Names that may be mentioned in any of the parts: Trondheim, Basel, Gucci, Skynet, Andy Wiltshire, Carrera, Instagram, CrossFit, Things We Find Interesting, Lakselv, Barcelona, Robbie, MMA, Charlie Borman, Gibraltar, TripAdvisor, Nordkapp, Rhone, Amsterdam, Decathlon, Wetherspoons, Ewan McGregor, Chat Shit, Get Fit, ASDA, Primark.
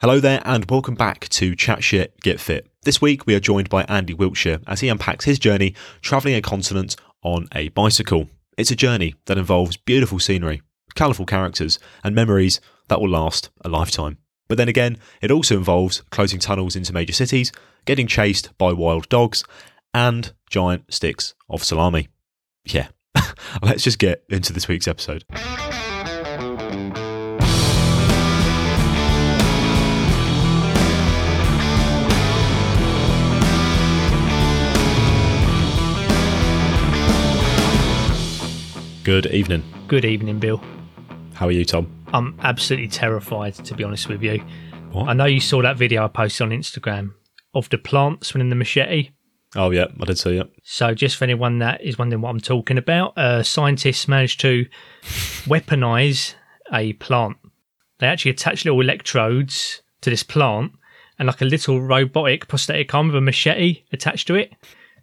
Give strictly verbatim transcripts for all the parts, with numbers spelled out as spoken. Hello there and welcome back to Chat Shit, Get Fit. This week we are joined by Andy Wiltshire as he unpacks his journey travelling a continent on a bicycle. It's a journey that involves beautiful scenery, colourful characters and memories that will last a lifetime. But then again, it also involves closing tunnels into major cities, getting chased by wild dogs and giant sticks of salami. Yeah, let's just get into this week's episode. Good evening. Good evening, Bill. How are you, Tom? I'm absolutely terrified, to be honest with you. What? I know you saw that video I posted on Instagram of the plant swinging the machete. Oh, yeah, I did see it. So just for anyone that is wondering what I'm talking about, uh, scientists managed to weaponize a plant. They actually attach little electrodes to this plant and like a little robotic prosthetic arm with a machete attached to it.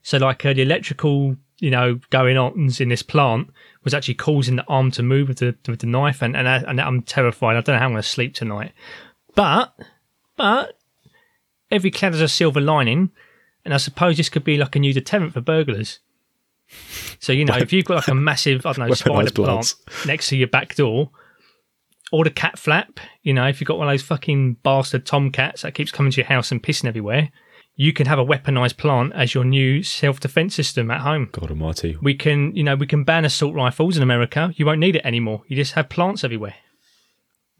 So like uh, the electrical... you know, going on in this plant was actually causing the arm to move with the with the knife, and and, I, and I'm terrified. I don't know how I'm going to sleep tonight. But, but every cloud has a silver lining, and I suppose this could be like a new deterrent for burglars. So you know, if you've got like a massive, I don't know, spider plant next to your back door, or the cat flap, you know, if you've got one of those fucking bastard tomcats that keeps coming to your house and pissing everywhere. You can have a weaponized plant as your new self-defense system at home. God almighty. We can, you know, we can ban assault rifles in America. You won't need it anymore. You just have plants everywhere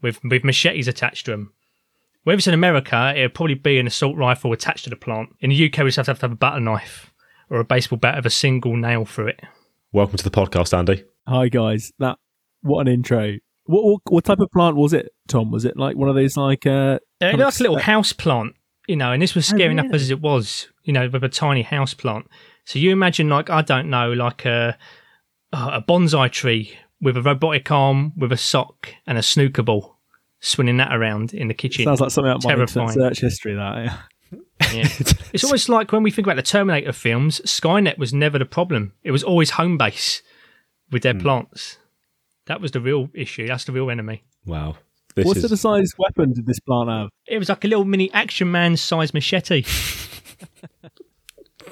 with with machetes attached to them. Whether it's in America, it'll probably be an assault rifle attached to the plant. In the U K, we just have to have, to have a butter knife or a baseball bat with a single nail through it. Welcome to the podcast, Andy. Hi, guys. That What an intro. What what, what type of plant was it, Tom? Was it like one of those like... Uh, uh, it was a little house plant. You know, and this was scaring oh, really? up as it was, you know, with a tiny house plant. So you imagine, like, I don't know, like a a bonsai tree with a robotic arm, with a sock and a snooker ball, swinging that around in the kitchen. Sounds like something out my internet search history, that. Yeah. yeah. It's almost like when we think about the Terminator films, Skynet was never the problem. It was always home base with their mm. plants. That was the real issue. That's the real enemy. Wow. This what is... sort of size weapon did this plant have? It was like a little mini Action Man size machete. I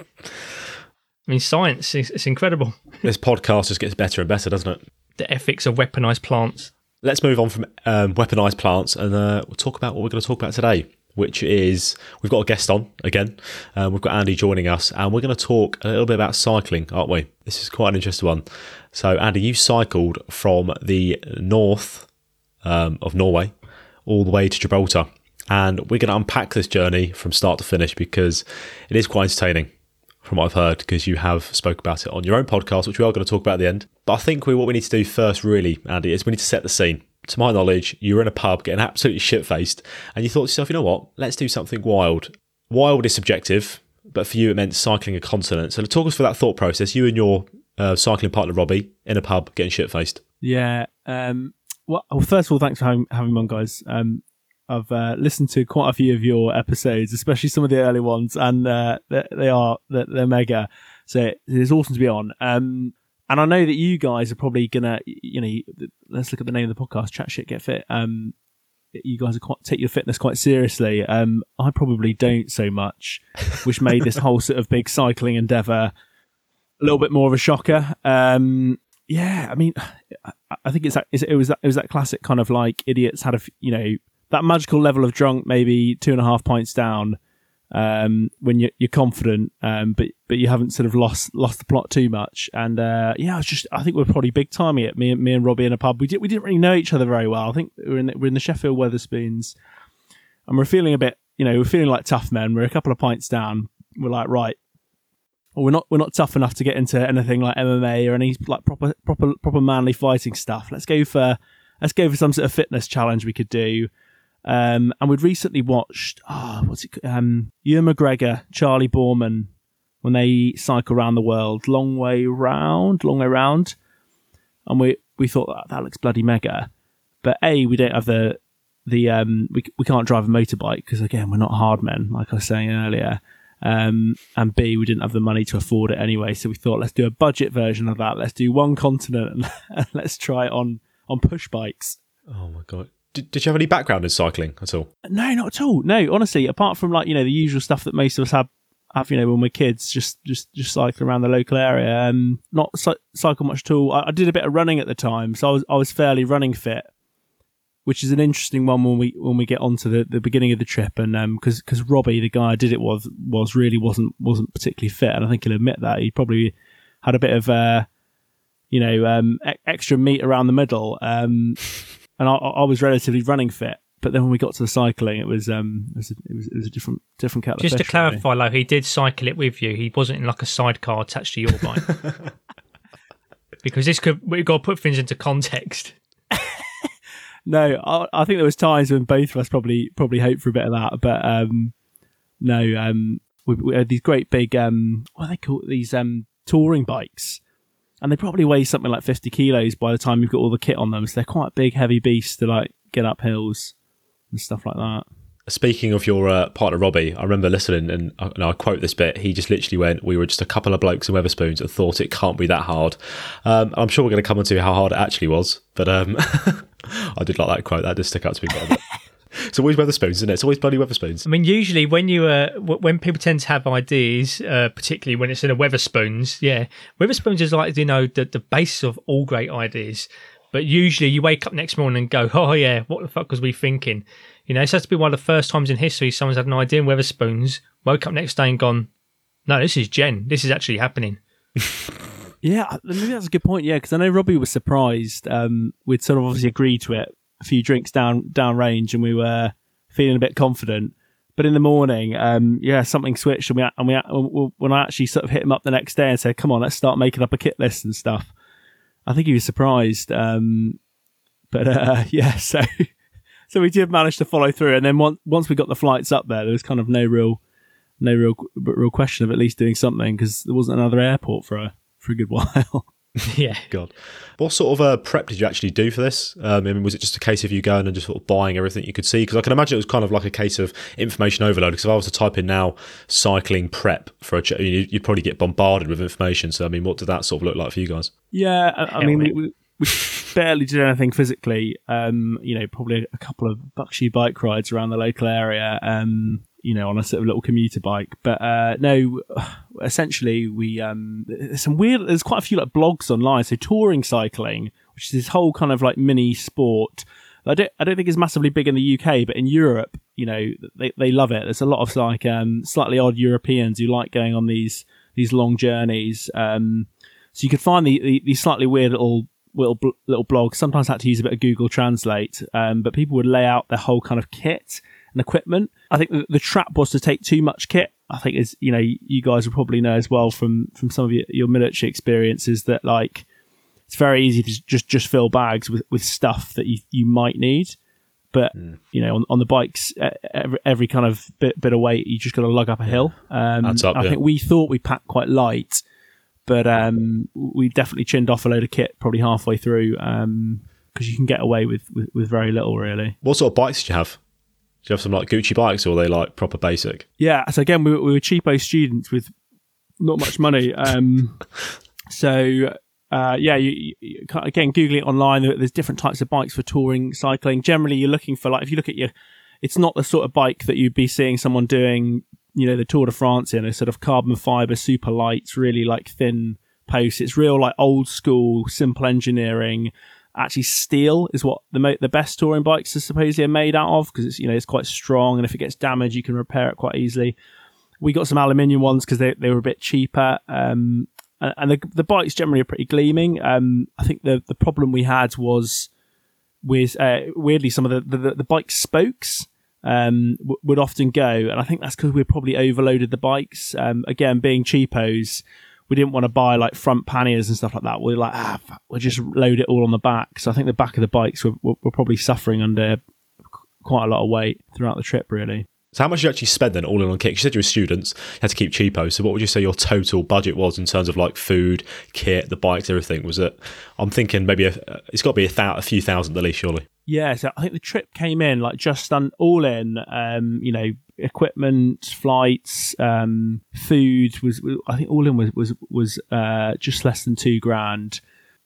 mean, science, it's, it's incredible. This podcast just gets better and better, doesn't it? The ethics of weaponized plants. Let's move on from um, weaponized plants and uh, we'll talk about what we're going to talk about today, which is we've got a guest on again. Uh, we've got Andy joining us and we're going to talk a little bit about cycling, aren't we? This is quite an interesting one. So, Andy, you cycled from the north... Um, of Norway, all the way to Gibraltar. And we're going to unpack this journey from start to finish because it is quite entertaining from what I've heard, because you have spoke about it on your own podcast, which we are going to talk about at the end. But I think we, what we need to do first, really, Andy, is we need to set the scene. To my knowledge, you were in a pub getting absolutely shit-faced and you thought to yourself, you know what, let's do something wild. Wild is subjective, but for you it meant cycling a continent. So talk us through that thought process, you and your uh, cycling partner, Robbie, in a pub getting shit-faced. Yeah, um... Well, first of all, thanks for having, having me on, guys. Um, I've uh, listened to quite a few of your episodes, especially some of the early ones, and uh, they, they are they're, they're mega. So it's awesome to be on. Um, and I know that you guys are probably gonna, you know, let's look at the name of the podcast: Chat Shit, Get Fit. Um, you guys are quite, take your fitness quite seriously. Um, I probably don't so much, which made this whole sort of big cycling endeavour a little bit more of a shocker. Um, yeah, I mean. I, I think it's that, it was that, it was that classic kind of like idiots had a, you know, that magical level of drunk, maybe two and a half pints down, um, when you're, you're confident, um, but, but you haven't sort of lost, lost the plot too much. And, uh, yeah, I was just, I think we we're probably big timey at me and me and Robbie in a pub. We didn't, we didn't really know each other very well. I think we we're in, the, we're in the Sheffield Wetherspoons and we're feeling a bit, you know, we're feeling like tough men. We're a couple of pints down. We're like, right. Or we're not we're not tough enough to get into anything like M M A or any like proper proper proper manly fighting stuff. Let's go for let's go for some sort of fitness challenge we could do. Um, and we'd recently watched ah oh, what's it um Ewan McGregor, Charlie Borman, when they cycle around the world, long way round, long way round. And we we thought that that looks bloody mega, but a we don't have the the um we we can't drive a motorbike because again we're not hard men like I was saying earlier. Um, and B, we didn't have the money to afford it anyway, so we thought let's do a budget version of that. Let's do one continent and let's try it on on push bikes. Oh my god! Did, did you have any background in cycling at all? No, not at all. No, honestly, apart from like, you know, the usual stuff that most of us have, have you know, when we're kids, just just, just cycling around the local area. Um, not cy- cycle much at all. I, I did a bit of running at the time, so I was I was fairly running fit, which is an interesting one when we when we get onto the, the beginning of the trip, and um, because because Robbie, the guy I did it was was really wasn't wasn't particularly fit, and I think he'll admit that he probably had a bit of uh, you know, um, e- extra meat around the middle, um, and I, I was relatively running fit. But then when we got to the cycling, it was um, it was a, it was, it was a different different kettle of fish. Just to clarify, really. Like he did cycle it with you. He wasn't in like a sidecar attached to your bike, because this could we've got to put things into context. No, I, I think there was times when both of us probably probably hoped for a bit of that, but um, no, um, we, we had these great big um, what are they called, these um, touring bikes, and they probably weigh something like fifty kilos by the time you've got all the kit on them. So they're quite big, heavy beasts to like get up hills and stuff like that. Speaking of your uh, partner Robbie, I remember listening, and, and I quote this bit. He just literally went, "We were just a couple of blokes in Wetherspoons and thought it can't be that hard." Um, I'm sure we're going to come on to how hard it actually was, but um, I did like that quote. That did stick out to me quite a bit. It's always Wetherspoons, isn't it? It's always bloody Wetherspoons. I mean, usually when you uh, w- when people tend to have ideas, uh, particularly when it's in a Wetherspoons, yeah, Wetherspoons is like, you know, the the base of all great ideas. But usually you wake up next morning and go, "Oh yeah, what the fuck was we thinking?" You know, it's had to be one of the first times in history someone's had an idea in Wetherspoons, woke up next day and gone, "No, this is Jen. This is actually happening." Yeah, maybe that's a good point. Yeah, because I know Robbie was surprised. Um, we'd sort of obviously agreed to it a few drinks down down range, and we were feeling a bit confident. But in the morning, um, yeah, something switched, and we and we when I actually sort of hit him up the next day and said, "Come on, let's start making up a kit list and stuff." I think he was surprised. Um, but uh, yeah, so. So we did manage to follow through, and then once once we got the flights up there, there was kind of no real, no real, real question of at least doing something, because there wasn't another airport for a for a good while. Yeah. God, what sort of uh, prep did you actually do for this? Um, I mean, was it just a case of you going and just sort of buying everything you could see? Because I can imagine it was kind of like a case of information overload. Because if I was to type in now cycling prep for a, ch- you'd probably get bombarded with information. So I mean, what did that sort of look like for you guys? Yeah, I, I mean. We, we, We barely did anything physically, um, you know, probably a couple of Bakshi bike rides around the local area, um, you know, on a sort of little commuter bike. But uh, no, essentially we, um, there's some weird, there's quite a few like blogs online. So touring cycling, which is this whole kind of like mini sport. I don't, I don't think it's massively big in the U K, but in Europe, you know, they, they love it. There's a lot of like um, slightly odd Europeans who like going on these, these long journeys. Um, so you could find the, the, the slightly weird little, little bl- little blog. Sometimes I had to use a bit of Google Translate, um, but people would lay out their whole kind of kit and equipment. I think the, the trap was to take too much kit. I think is you know you guys will probably know as well from from some of your, your military experiences that like it's very easy to just just fill bags with, with stuff that you, you might need, but mm. you know on, on the bikes every, every kind of bit, bit of weight you just got to lug up a hill. Um, That's up, I yeah. think we thought we packed quite light. But um, we definitely chinned off a load of kit probably halfway through um, because you can get away with, with, with very little, really. What sort of bikes did you have? Did you have some like Gucci bikes, or are they like proper basic? Yeah, so again, we, we were cheapo students with not much money. Um, so uh, yeah, you, you, again, Googling it online, there's different types of bikes for touring, cycling. Generally, you're looking for like, if you look at your, it's not the sort of bike that you'd be seeing someone doing, you know, the Tour de France in a sort of carbon fiber, super light, really like thin posts. It's real like old school, simple engineering. Actually, steel is what the mo- the best touring bikes are supposedly made out of, because it's, you know, it's quite strong, and if it gets damaged, you can repair it quite easily. We got some aluminium ones because they, they were a bit cheaper. Um, and, and the, the bikes generally are pretty gleaming. Um, I think the, the problem we had was with, uh, weirdly, some of the, the, the bike spokes. Um, w- would often go, and I think that's because we probably overloaded the bikes. Um, again, being cheapos, we didn't want to buy like front panniers and stuff like that. We we're like, ah, we'll just load it all on the back. So I think the back of the bikes were, were, were probably suffering under quite a lot of weight throughout the trip, really. So how much did you actually spend then all in on kit? You said you were students, you had to keep cheapo. So what would you say your total budget was in terms of like food, kit, the bikes, everything? Was it, I'm thinking maybe a, it's got to be a, th- a few thousand at least, surely. Yeah, so I think the trip came in like just un- all in, um, you know, equipment, flights, um, food was, I think all in was was, was uh, just less than two grand.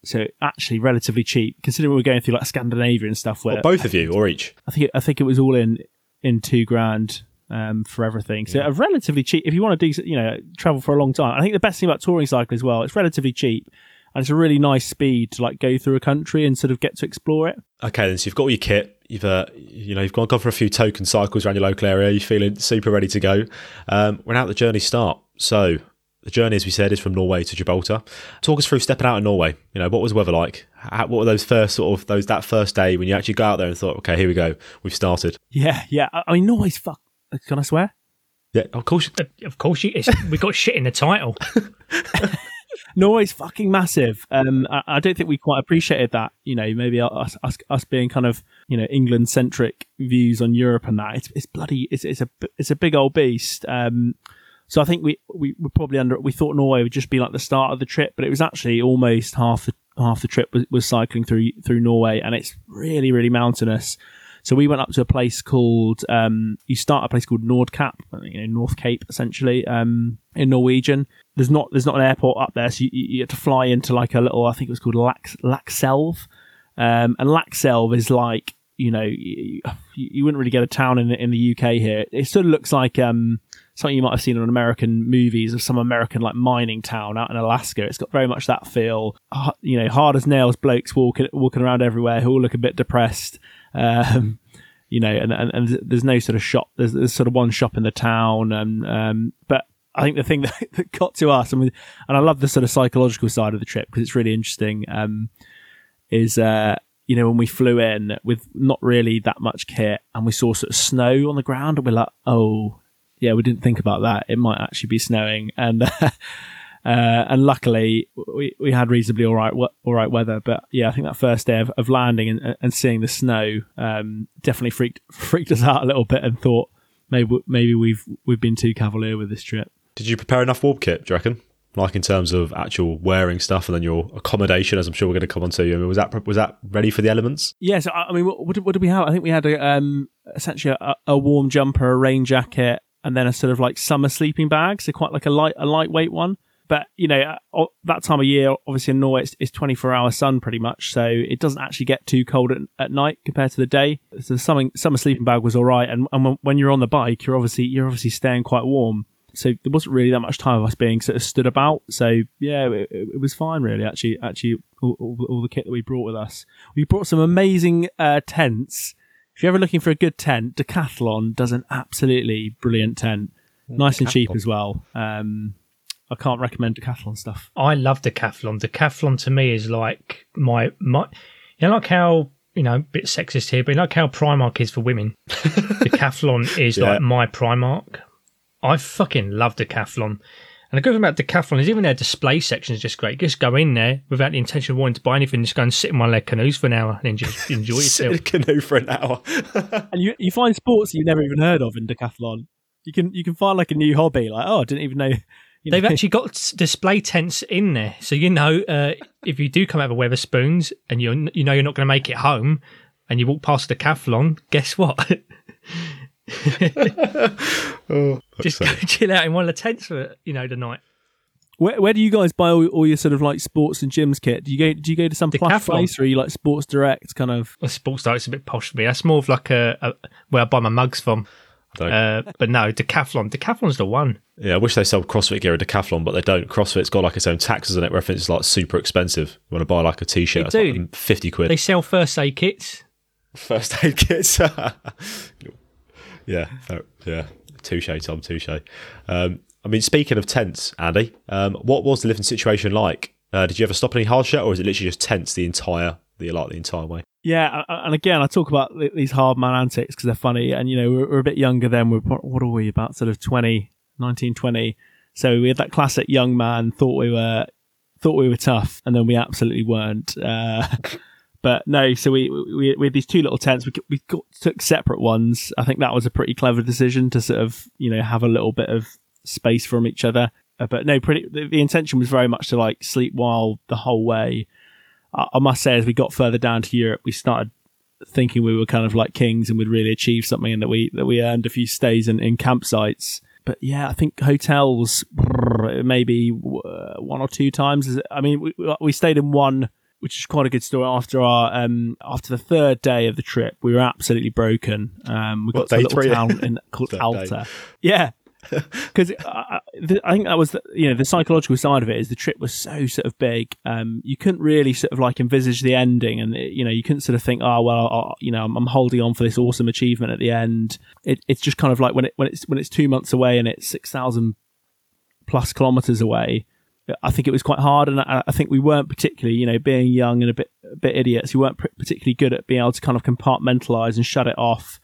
So actually relatively cheap, considering we're going through like Scandinavia and stuff. Where well, both of you or each? I think it, I think it was all in in two grand um, for everything. So yeah. A relatively cheap, if you want to do, you know, travel for a long time. I think the best thing about touring cycle as well, it's relatively cheap. And it's a really nice speed to like go through a country and sort of get to explore it. Okay, then so you've got all your kit. You've uh, you know you've gone, gone for a few token cycles around your local area. You're feeling super ready to go. Um, we're now at the journey start. So the journey, as we said, is from Norway to Gibraltar. Talk us through stepping out of Norway. You know, what was the weather like? How, what were those first sort of those that first day when you actually got out there and thought, okay, here we go, we've started. Yeah, yeah. I, I mean, Norway's fuck. Can I swear? Yeah, of course. Of course, you, it's, we got shit in the title. Norway's fucking massive. Um, I, I don't think we quite appreciated that. You know, maybe us, us, us being kind of, you know, England centric views on Europe and that. It's, it's bloody. It's, it's a it's a big old beast. Um, so I think we we were probably under. We thought Norway would just be like the start of the trip, but it was actually almost half the half the trip was, was cycling through through Norway, and it's really really mountainous. So we went up to a place called, um, you start a place called Nordkapp, you know, North Cape, essentially, um, in Norwegian. There's not there's not an airport up there, so you, you have to fly into like a little, I think it was called Laks, Lakselv. Um, and Lakselv is like, you know, you, you wouldn't really get a town in the, in the U K here. It sort of looks like um, something you might have seen on American movies of some American like mining town out in Alaska. It's got very much that feel, uh, you know, hard as nails blokes walking, walking around everywhere who all look a bit depressed. Um, you know, and, and, and there's no sort of shop. There's, there's sort of one shop in the town, and um, but I think the thing that, that got to us, I mean, and I love the sort of psychological side of the trip because it's really interesting. Um, is uh, you know, when we flew in with not really that much kit, and we saw sort of snow on the ground, and we're like, oh yeah, we didn't think about that. It might actually be snowing, and. Uh, Uh, and luckily, we, we had reasonably all right we- all right weather. But yeah, I think that first day of, of landing and, and seeing the snow um, definitely freaked freaked us out a little bit, and thought maybe maybe we've we've been too cavalier with this trip. Did you prepare enough warm kit, do you reckon? Like in terms of actual wearing stuff, and then your accommodation, as I'm sure we're going to come on to. I mean, was that was that ready for the elements? Yes, yeah, so, I mean, what, what, did, what did we have? I think we had a, um, essentially a, a warm jumper, a rain jacket, and then a sort of like summer sleeping bag, so quite like a light a lightweight one. But, you know, that time of year, obviously in Norway, it's twenty-four hour sun pretty much. So it doesn't actually get too cold at, at night compared to the day. So the summer, summer sleeping bag was all right. And, and when you're on the bike, you're obviously you're obviously staying quite warm. So there wasn't really that much time of us being sort of stood about. So, yeah, it, it was fine, really, actually, actually all, all, all the kit that we brought with us. We brought some amazing uh, tents. If you're ever looking for a good tent, Decathlon does an absolutely brilliant tent. Nice and cheap as well. Um I can't recommend Decathlon stuff. I love Decathlon. Decathlon to me is like my, my you know, like how, you know, a bit sexist here, but like how Primark is for women. Decathlon is yeah. like my Primark. I fucking love Decathlon. And the good thing about Decathlon is even their display section is just great. You just go in there without the intention of wanting to buy anything. Just go and sit in one of their canoes for an hour and just enjoy yourself. Sit in a canoe for an hour. And you, you find sports you've never even heard of in Decathlon. You can, you can find like a new hobby. Like, oh, I didn't even know... You They've know. actually got display tents in there, so you know uh, if you do come out of Wetherspoons and you you know you're not going to make it home, and you walk past the Decathlon, guess what? oh, Just so. go chill out in one of the tents for you know the night. Where where do you guys buy all, all your sort of like sports and gyms kit? Do you go do you go to some plush place, or are you like Sports Direct kind of? Well, Sports Direct's a bit posh for me. That's more of like a, a where I buy my mugs from. Uh, but no, Decathlon. Decathlon's the one. Yeah, I wish they sold CrossFit gear at Decathlon, but they don't. CrossFit's got like its own taxes on it, where I think it's like super expensive. You want to buy like a t-shirt, it's like fifty quid. They sell first aid kits. First aid kits. yeah, yeah. Touche, Tom, touche. Um, I mean, speaking of tents, Andy, um, what was the living situation like? Uh, did you ever stop any hardship, or is it literally just tents the entire, the like the entire way? Yeah, and again, I talk about these hard man antics because they're funny, and you know we're, we're a bit younger then. We're what are we about, sort of twenty, nineteen, twenty? So we had that classic young man thought we were thought we were tough, and then we absolutely weren't. Uh, but no, so we, we we had these two little tents. We we got, took separate ones. I think that was a pretty clever decision to sort of you know have a little bit of space from each other. Uh, but no, pretty the, the intention was very much to like sleep wild the whole way. I must say, as we got further down to Europe, we started thinking we were kind of like kings and we'd really achieve something, and that we that we earned a few stays in, in campsites. But yeah, I think hotels, brrr, maybe one or two times. I mean, we, we stayed in one which is quite a good story. After our um, after the third day of the trip, we were absolutely broken. Um, we got what, to a little three? town in, called Alta. Day. Yeah. Because I, I think that was, the, you know, the psychological side of it is the trip was so sort of big. Um, you couldn't really sort of like envisage the ending, and it, you know, you couldn't sort of think, oh well, I'll, you know, I'm holding on for this awesome achievement at the end. It, it's just kind of like when it when it's when it's two months away and it's six thousand plus kilometers away. I think it was quite hard, and I, I think we weren't particularly, you know, being young and a bit a bit idiots, we weren't particularly good at being able to kind of compartmentalize and shut it off.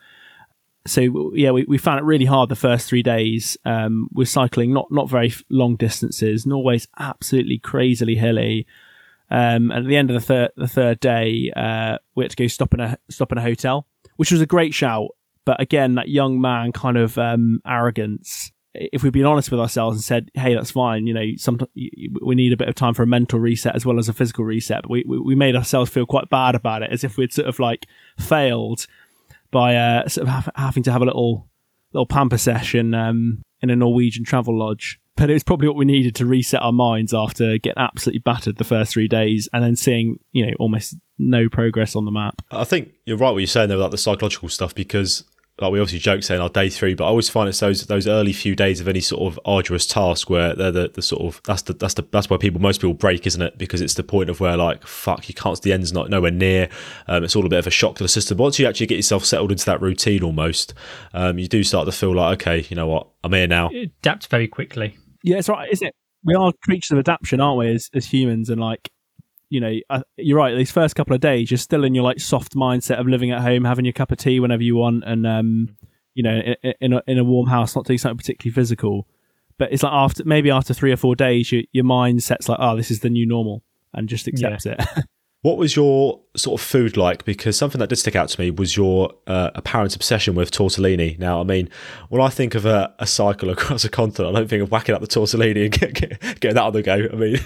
So yeah, we, we found it really hard the first three days. Um, we're cycling not not very long distances. Norway's absolutely crazily hilly. Um, and at the end of the third the third day, uh, we had to go stop in a stop in a hotel, which was a great shout. But again, that young man kind of um, arrogance. If we'd been honest with ourselves and said, "Hey, that's fine," you know, some we need a bit of time for a mental reset as well as a physical reset. But we we, we made ourselves feel quite bad about it, as if we'd sort of like failed. By uh, sort of ha- having to have a little little pamper session um, in a Norwegian travel lodge, but it was probably what we needed to reset our minds after getting absolutely battered the first three days, and then seeing, you know, almost no progress on the map. I think you're right what you're saying there about the psychological stuff, because like we obviously joke saying our day three, but I always find it's those those early few days of any sort of arduous task where they're the, the sort of that's the that's the that's where people most people break, isn't it? Because it's the point of where like fuck, you can't, the end's not nowhere near. Um, it's all a bit of a shock to the system. But once you actually get yourself settled into that routine, almost, um, you do start to feel like, okay, you know what, I'm here now. It adapts very quickly. Yeah, it's right, isn't it? We are creatures of adaptation, aren't we, as, as humans? And like, you know, uh, you're right, these first couple of days you're still in your like soft mindset of living at home, having your cup of tea whenever you want, and um you know, in, in, a, in a warm house, not doing something particularly physical. But it's like after maybe after three or four days you, your mind sets like, oh, this is the new normal, and just accepts yeah. it. What was your sort of food like? Because something that did stick out to me was your uh, apparent obsession with tortellini. Now, I mean, when I think of a, a cycle across a continent, I don't think of whacking up the tortellini and get, get, getting that on the go. I mean,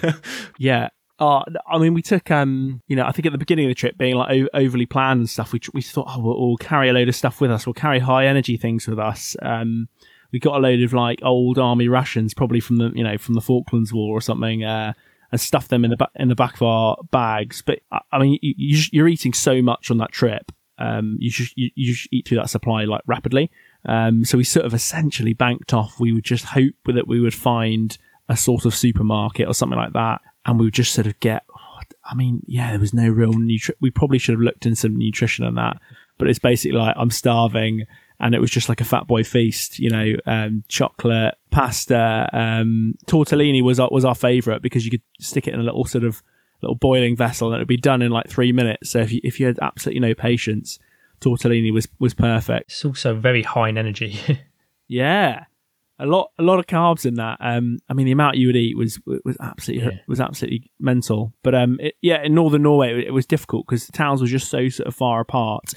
yeah. Uh, I mean, we took, um, you know, I think at the beginning of the trip, being like o- overly planned and stuff, we we thought, oh, we'll, we'll carry a load of stuff with us. We'll carry high energy things with us. Um, we got a load of like old army rations, probably from the, you know, from the Falklands War or something, uh, and stuffed them in the ba- in the back of our bags. But I, I mean, you, you, you're eating so much on that trip. Um, you should you, you should eat through that supply like rapidly. Um, so we sort of essentially banked off. We would just hope that we would find a sort of supermarket or something like that. And we would just sort of get, oh, I mean, yeah, there was no real nutrition. We probably should have looked in some nutrition and that, but it's basically like, I'm starving. And it was just like a fat boy feast, you know, um, chocolate, pasta, um, tortellini was our, was our favorite, because you could stick it in a little sort of little boiling vessel and it'd be done in like three minutes. So if you, if you had absolutely no patience, tortellini was, was perfect. It's also very high in energy. Yeah. A lot, a lot of carbs in that. Um, I mean, the amount you would eat was was absolutely yeah. was absolutely mental. But um, it, yeah, in northern Norway, it, it was difficult because the towns were just so sort of far apart.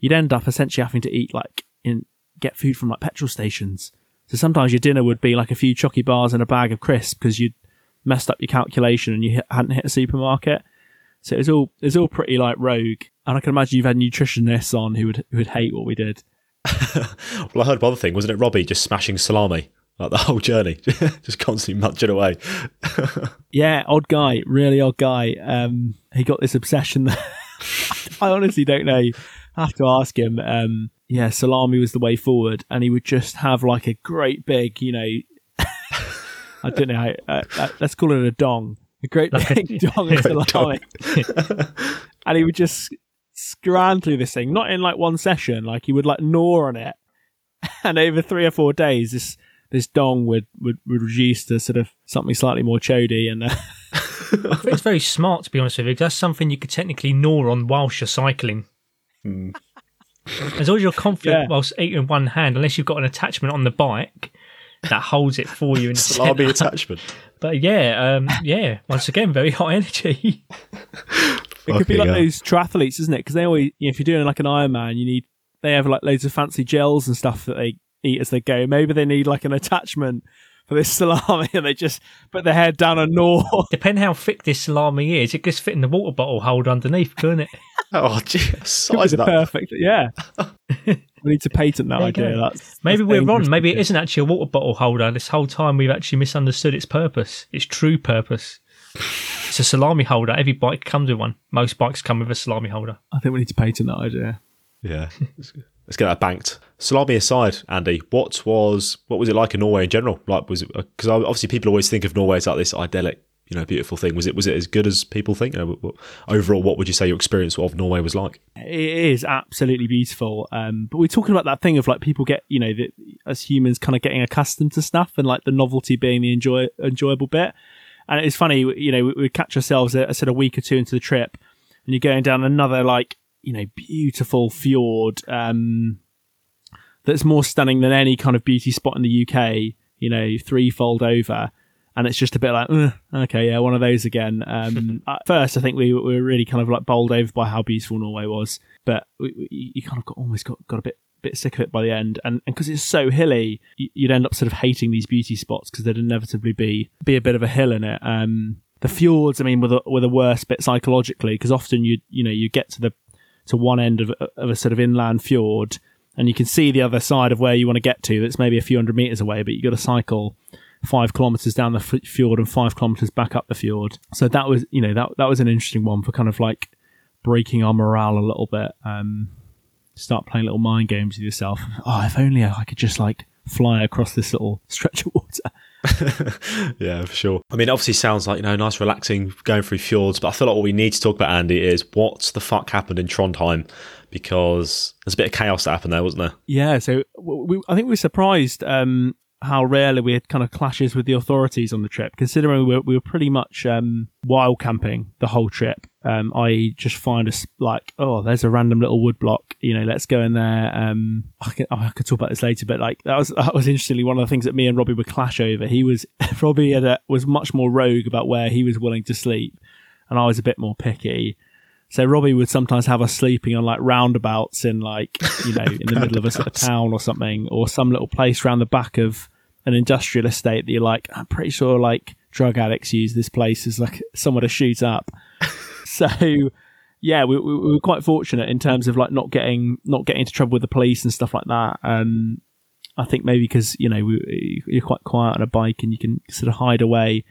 You'd end up essentially having to eat like in get food from like petrol stations. So sometimes your dinner would be like a few chocky bars and a bag of crisps because you'd messed up your calculation and you hit, hadn't hit a supermarket. So it was all it was all pretty like rogue. And I can imagine you've had nutritionists on who would who would hate what we did. Well, I heard one other thing, wasn't it Robbie just smashing salami like the whole journey? Just constantly munching away. Yeah, odd guy, really odd guy. Um, he got this obsession that I honestly don't know, I have to ask him. Um, yeah, salami was the way forward, and he would just have like a great big, you know, I don't know how, uh, uh, let's call it a dong, a great big dong of salami. And he would just scran through this thing, not in like one session, like he would like gnaw on it, and over three or four days this this dong would would, would reduce to sort of something slightly more chody. And uh, I think it's very smart, to be honest with you, because that's something you could technically gnaw on whilst you're cycling. Mm. As long as you're confident, yeah. Whilst eating one hand, unless you've got an attachment on the bike that holds it for you in the salami attachment. But yeah, um, yeah, once again, very high energy. It could okay, be like yeah. those triathletes, isn't it? Because they always, you know, if you're doing like an Ironman, you need they have like loads of fancy gels and stuff that they eat as they go. Maybe they need like an attachment for this salami, and they just put their head down and gnaw. Depend how thick this salami is, it could fit in the water bottle holder underneath, couldn't it? Oh, geez, size that perfect. Yeah, we need to patent that idea. That's, maybe that's we're wrong. Maybe it isn't actually a water bottle holder. This whole time we've actually misunderstood its purpose, its true purpose. It's a salami holder. Every bike comes with one. Most bikes come with a salami holder. I think we need to patent that idea. Yeah. Let's get that banked. Salami aside, Andy, what was what was it like in Norway in general? Like, was it, because obviously people always think of Norway as like this idyllic, you know, beautiful thing. Was it was it as good as people think? You know, overall, what would you say your experience of Norway was like? It is absolutely beautiful. Um, but we're talking about that thing of like people get, you know, the, as humans kind of getting accustomed to stuff and like the novelty being the enjoy, enjoyable bit. And it's funny, you know, we, we catch ourselves, I said, a week or two into the trip and you're going down another like, you know, beautiful fjord um, that's more stunning than any kind of beauty spot in the U K, you know, threefold over. And it's just a bit like, uh, okay, yeah, one of those again. Um, at first, I think we, we were really kind of like bowled over by how beautiful Norway was. But we, we, you kind of got, almost got, got a bit bit sick of it by the end. And because it's so hilly, you'd end up sort of hating these beauty spots because there'd inevitably be be a bit of a hill in it. Um, the fjords, I mean, were the, were the worst bit psychologically because often, you you know, you get to the to one end of, of a sort of inland fjord and you can see the other side of where you want to get to. That's maybe a few hundred metres away, but you've got to cycle five kilometres down the fjord and five kilometres back up the fjord. So that was, you know, that that was an interesting one for kind of like breaking our morale a little bit. Um, start playing little mind games with yourself. Oh, if only I could just like fly across this little stretch of water. Yeah, for sure. I mean, it obviously sounds like, you know, nice relaxing going through fjords, but I feel like what we need to talk about, Andy, is what the fuck happened in Trondheim, because there's a bit of chaos that happened there, wasn't there? Yeah, so we, I think we were surprised um, how rarely we had kind of clashes with the authorities on the trip, considering we were, we were pretty much um, wild camping the whole trip, um, that is just find us like, oh, there's a random little wood block, you know, let's go in there. Um, I can, I could talk about this later, but like that was that was interestingly one of the things that me and Robbie would clash over. He was, Robbie had a, was much more rogue about where he was willing to sleep, and I was a bit more picky. So Robbie would sometimes have us sleeping on like roundabouts in like, you know, in the middle of a sort of town or something, or some little place round the back of an industrial estate that you're like, I'm pretty sure like drug addicts use this place as like somewhere to shoot up. So yeah, we, we were quite fortunate in terms of like not getting not getting into trouble with the police and stuff like that. Um, I think maybe because, you know, we, you're quite quiet on a bike and you can sort of hide away.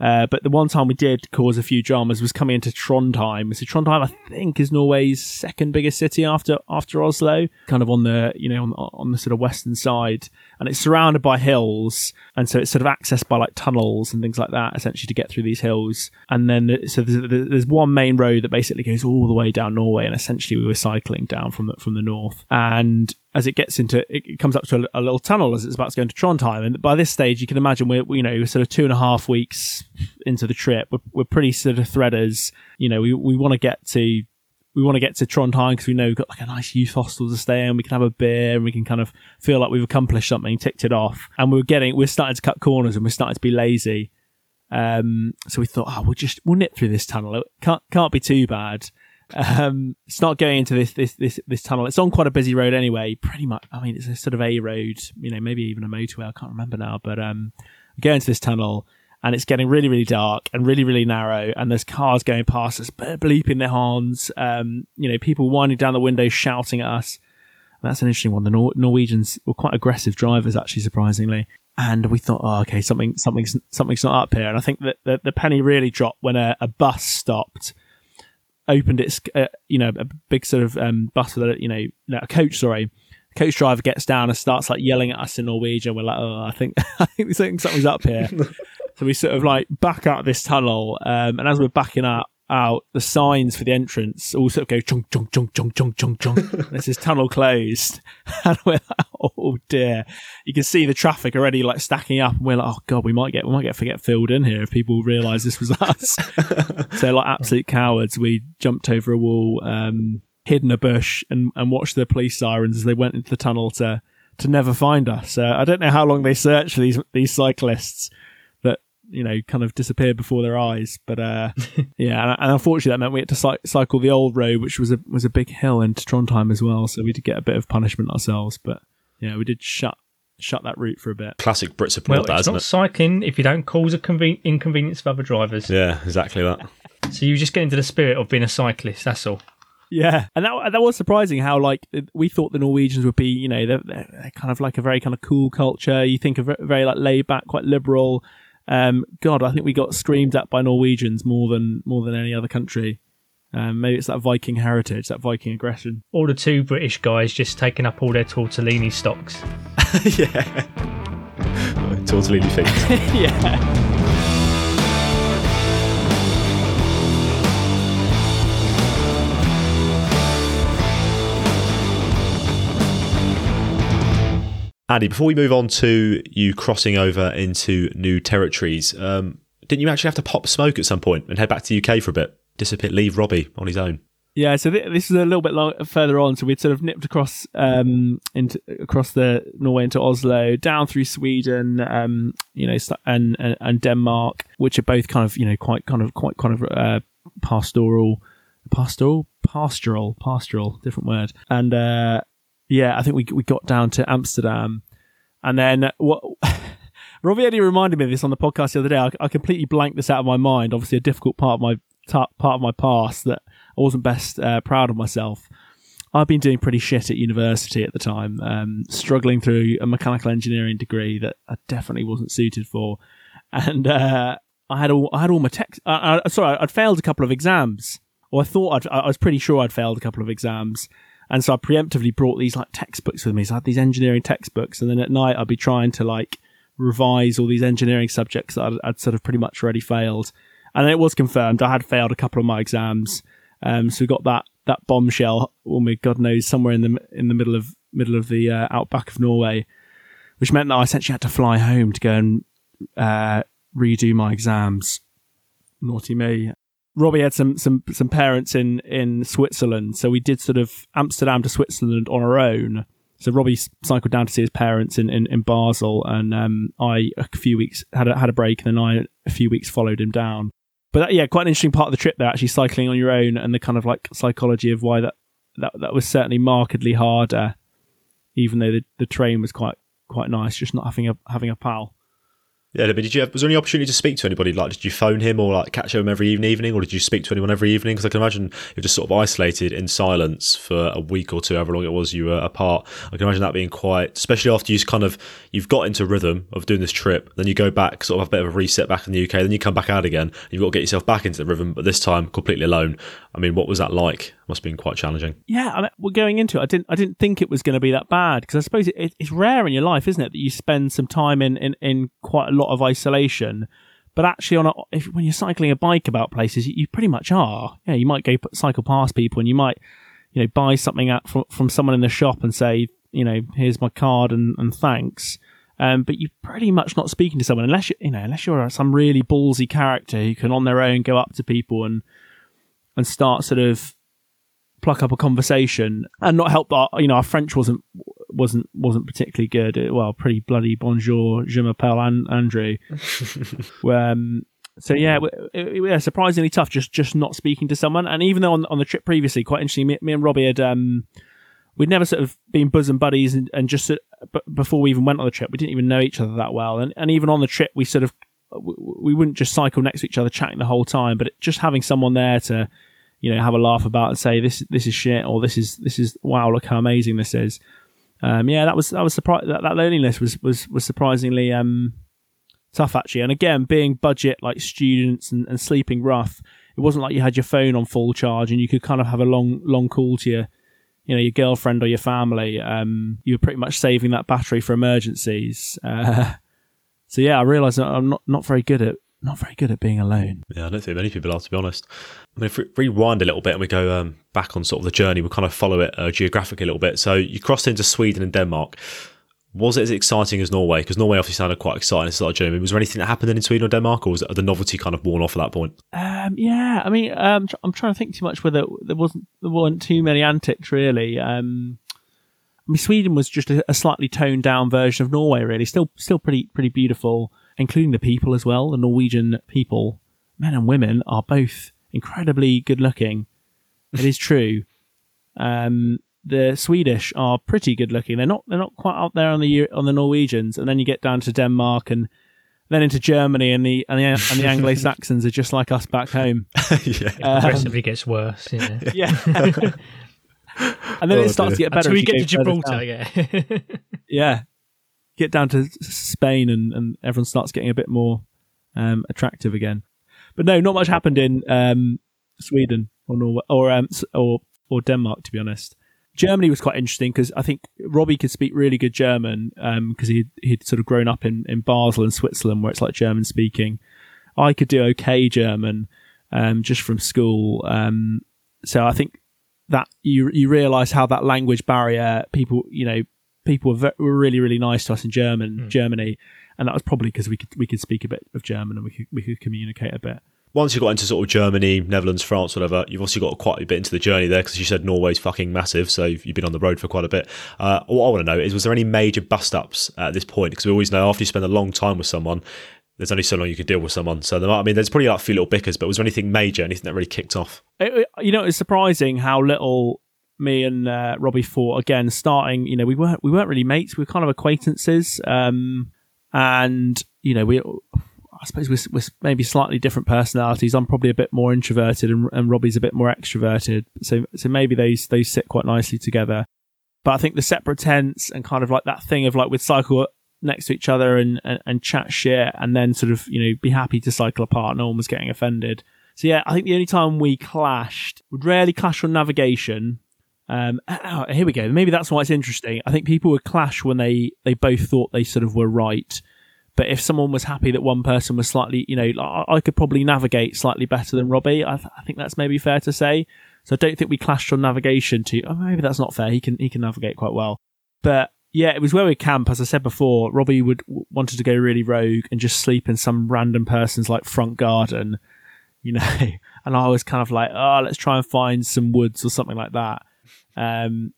Uh, but the one time we did cause a few dramas was coming into Trondheim. So Trondheim, I think, is Norway's second biggest city after after Oslo, kind of on the, you know, on, on the sort of western side, and it's surrounded by hills, and so it's sort of accessed by like tunnels and things like that, essentially, to get through these hills. And then the, so there's, there's one main road that basically goes all the way down Norway, and essentially we were cycling down from the, from the north, and as it gets into, it comes up to a, a little tunnel as it's about to go into Trondheim. And by this stage, you can imagine we're, you know, sort of two and a half weeks into the trip. We're, we're pretty sort of threaders. You know, we, we want to get to, we want to get to Trondheim because we know we've got like a nice youth hostel to stay in. We can have a beer and we can kind of feel like we've accomplished something, ticked it off. And we're getting, we're starting to cut corners and we're starting to be lazy. Um, so we thought, oh, we'll just, we'll nip through this tunnel. It can't, can't be too bad. Um, start going into this, this, this, this tunnel. It's on quite a busy road anyway, pretty much. I mean, it's a sort of a road, you know, maybe even a motorway. I can't remember now, but, um, we go into this tunnel and it's getting really, really dark and really, really narrow. And there's cars going past us, bleeping their horns. Um, you know, people winding down the windows, shouting at us. And that's an interesting one. The Nor- Norwegians were quite aggressive drivers, actually, surprisingly. And we thought, oh, okay, something, something's, something's not up here. And I think that the, the penny really dropped when a, a bus stopped. Opened its, uh, you know, a big sort of um, bus with a, you know, no, a coach, sorry. A coach driver gets down and starts like yelling at us in Norwegian. We're like, oh, I think, I think something's up here. So we sort of like back out this tunnel. Um, and as we're backing out, out, the signs for the entrance all sort of go chunk, chunk, chunk, chunk, chunk, chunk, chunk. And it's this tunnel closed. And we're like, oh dear. You can see the traffic already like stacking up. And we're like, oh God, we might get, we might get, forget filled in here if people realize this was us. So like absolute cowards, we jumped over a wall, um, hid in a bush and, and watched the police sirens as they went into the tunnel to, to never find us. Uh, I don't know how long they searched for these, these cyclists, you know, kind of disappeared before their eyes, but uh yeah and, and unfortunately that meant we had to cy- cycle the old road, which was a was a big hill, into Trondheim as well, so we did get a bit of punishment ourselves. But yeah, we did shut shut that route for a bit. Classic Brits support. Well, that, it's not it? Cycling if you don't cause a conven- inconvenience for other drivers. Yeah, exactly that. So you just get into the spirit of being a cyclist, that's all. Yeah, and that that was surprising how, like, we thought the Norwegians would be, you know, they're, they're kind of like a very kind of cool culture. You think of very, like, laid back, quite liberal. Um, God, I think we got screamed at by Norwegians more than more than any other country. Um, maybe it's that Viking heritage, that Viking aggression. All the two British guys just taking up all their tortellini stocks. Yeah. Tortellini things. Yeah. Andy, before we move on to you crossing over into new territories, um, didn't you actually have to pop smoke at some point and head back to the U K for a bit? Disappear, leave Robbie on his own. Yeah, so th- this is a little bit long- further on. So we'd sort of nipped across um, into across the Norway into Oslo, down through Sweden, um, you know, and, and and Denmark, which are both kind of you know quite kind of quite kind of uh, pastoral, pastoral, pastoral, pastoral, different word, and. Uh, Yeah, I think we we got down to Amsterdam, and then what? Robbie Eddie reminded me of this on the podcast the other day. I, I completely blanked this out of my mind. Obviously, a difficult part of my part of my past that I wasn't best uh, proud of myself. I've been doing pretty shit at university at the time, um, struggling through a mechanical engineering degree that I definitely wasn't suited for, and uh, I had all I had all my text. Uh, I, sorry, I'd failed a couple of exams, or I thought I'd, I was pretty sure I'd failed a couple of exams. And so I preemptively brought these like textbooks with me. So I had these engineering textbooks, and then at night I'd be trying to like revise all these engineering subjects that I'd, I'd sort of pretty much already failed. And then it was confirmed I had failed a couple of my exams. Um, so we got that that bombshell when we, God knows, somewhere in the in the middle of middle of the uh, outback of Norway, which meant that I essentially had to fly home to go and uh, redo my exams. Naughty me. Robbie had some some some parents in, in Switzerland, so we did sort of Amsterdam to Switzerland on our own. So Robbie cycled down to see his parents in, in, in Basel, and um, I a few weeks had a, had a break, and then I a few weeks followed him down. But that, yeah, quite an interesting part of the trip there, actually cycling on your own, and the kind of like psychology of why that that, that was certainly markedly harder, even though the, the train was quite quite nice, just not having a having a pal. Yeah, but did you have, was there any opportunity to speak to anybody? Like, did you phone him or like catch him every evening, or did you speak to anyone every evening? Because I can imagine you're just sort of isolated in silence for a week or two, however long it was you were apart. I can imagine that being quite, especially after you kind of, you've got into rhythm of doing this trip, then you go back, sort of have a bit of a reset back in the U K, then you come back out again, and you've got to get yourself back into the rhythm, but this time completely alone. I mean, what was that like? It must have been quite challenging. Yeah, I mean, we're going into it. I didn't, I didn't think it was going to be that bad, because I suppose it, it, it's rare in your life, isn't it, that you spend some time in, in, in quite a lot of isolation. But actually, on a, if, when you're cycling a bike about places, you, you pretty much are. Yeah, you might go cycle past people, and you might, you know, buy something out from from someone in the shop and say, you know, here's my card and, and thanks. Um, but you're pretty much not speaking to someone unless you, you know, unless you're some really ballsy character who can on their own go up to people and. and start sort of pluck up a conversation, and not help that, you know, our French wasn't, wasn't, wasn't particularly good. It, well, pretty bloody bonjour, je m'appelle An- Andrew. um, so yeah, it, it, yeah, surprisingly tough, just, just not speaking to someone. And even though on, on the trip previously, quite interesting, me, me and Robbie had, um, we'd never sort of been bosom buddies, and, and just, uh, b- before we even went on the trip, we didn't even know each other that well. And, and even on the trip, we sort of, we wouldn't just cycle next to each other chatting the whole time, but just having someone there to, you know, have a laugh about and say this this is shit, or this is this is wow, look how amazing this is. Um, yeah, that was that was surprising. That, that loneliness was was was surprisingly um, tough actually. And again, being budget like students and, and sleeping rough, it wasn't like you had your phone on full charge and you could kind of have a long long call to your, you know, your girlfriend or your family. Um, you were pretty much saving that battery for emergencies. Uh, So yeah, I realise I'm not, not very good at not very good at being alone. Yeah, I don't think many people are, to be honest. I mean, if we rewind a little bit and we go um, back on sort of the journey, we'll kind of follow it uh, geographically a little bit. So you crossed into Sweden and Denmark. Was it as exciting as Norway? Because Norway obviously sounded quite exciting as a journey. I mean, was there anything that happened in Sweden or Denmark, or was the novelty kind of worn off at that point? Um, yeah, I mean, um, I'm trying to think too much whether there wasn't there weren't too many antics really. Um, I mean, Sweden was just a slightly toned down version of Norway, really. Still, still pretty, pretty beautiful, including the people as well. The Norwegian people, men and women, are both incredibly good looking. It is true. Um, the Swedish are pretty good looking. They're not, they're not quite out there on the on the Norwegians. And then you get down to Denmark and then into Germany, and the and the, and the Anglo Saxons are just like us back home. Yeah, it progressively um, gets worse. Yeah. Yeah. And then oh, it starts dear. to get better. Until we get to Gibraltar, yeah. Yeah. Get down to Spain and, and everyone starts getting a bit more um, attractive again. But no, not much happened in um, Sweden or Norway or um, or or Denmark, to be honest. Germany was quite interesting because I think Robbie could speak really good German because um, he he'd sort of grown up in, in Basel and Switzerland, where it's like German speaking. I could do okay German um, just from school, um, so I think that you you realise how that language barrier people you know people were, very, were really really nice to us in German mm. Germany, and that was probably because we could we could speak a bit of German and we could we could communicate a bit. Once you got into sort of Germany, Netherlands, France, whatever, you've also got quite a bit into the journey there because you said Norway's fucking massive, so you've, you've been on the road for quite a bit. Uh, what I want to know is, was there any major bust-ups at this point? Because we always know after you spend a long time with someone, there's only so long you can deal with someone. So there might, I mean, there's probably like a few little bickers, but was there anything major, anything that really kicked off? It, you know, it's surprising how little me and uh, Robbie fought. Again, starting, you know, we weren't we weren't really mates. We were kind of acquaintances, um, and you know, we. I suppose we're, we're maybe slightly different personalities. I'm probably a bit more introverted and, and Robbie's a bit more extroverted. So so maybe they, they sit quite nicely together. But I think the separate tents and kind of like that thing of like we'd cycle next to each other and, and, and chat shit and then sort of, you know, be happy to cycle apart. No one was getting offended. So yeah, I think the only time we clashed, we'd rarely clash on navigation. Um, oh, here we go. Maybe that's why it's interesting. I think people would clash when they, they both thought they sort of were right. But if someone was happy that one person was slightly, you know, I could probably navigate slightly better than Robbie. I, th- I think that's maybe fair to say. So I don't think we clashed on navigation too. Oh, maybe that's not fair. He can he can navigate quite well. But yeah, it was where we camp. As I said before, Robbie would wanted to go really rogue and just sleep in some random person's like front garden, you know. And I was kind of like, oh, let's try and find some woods or something like that. Um,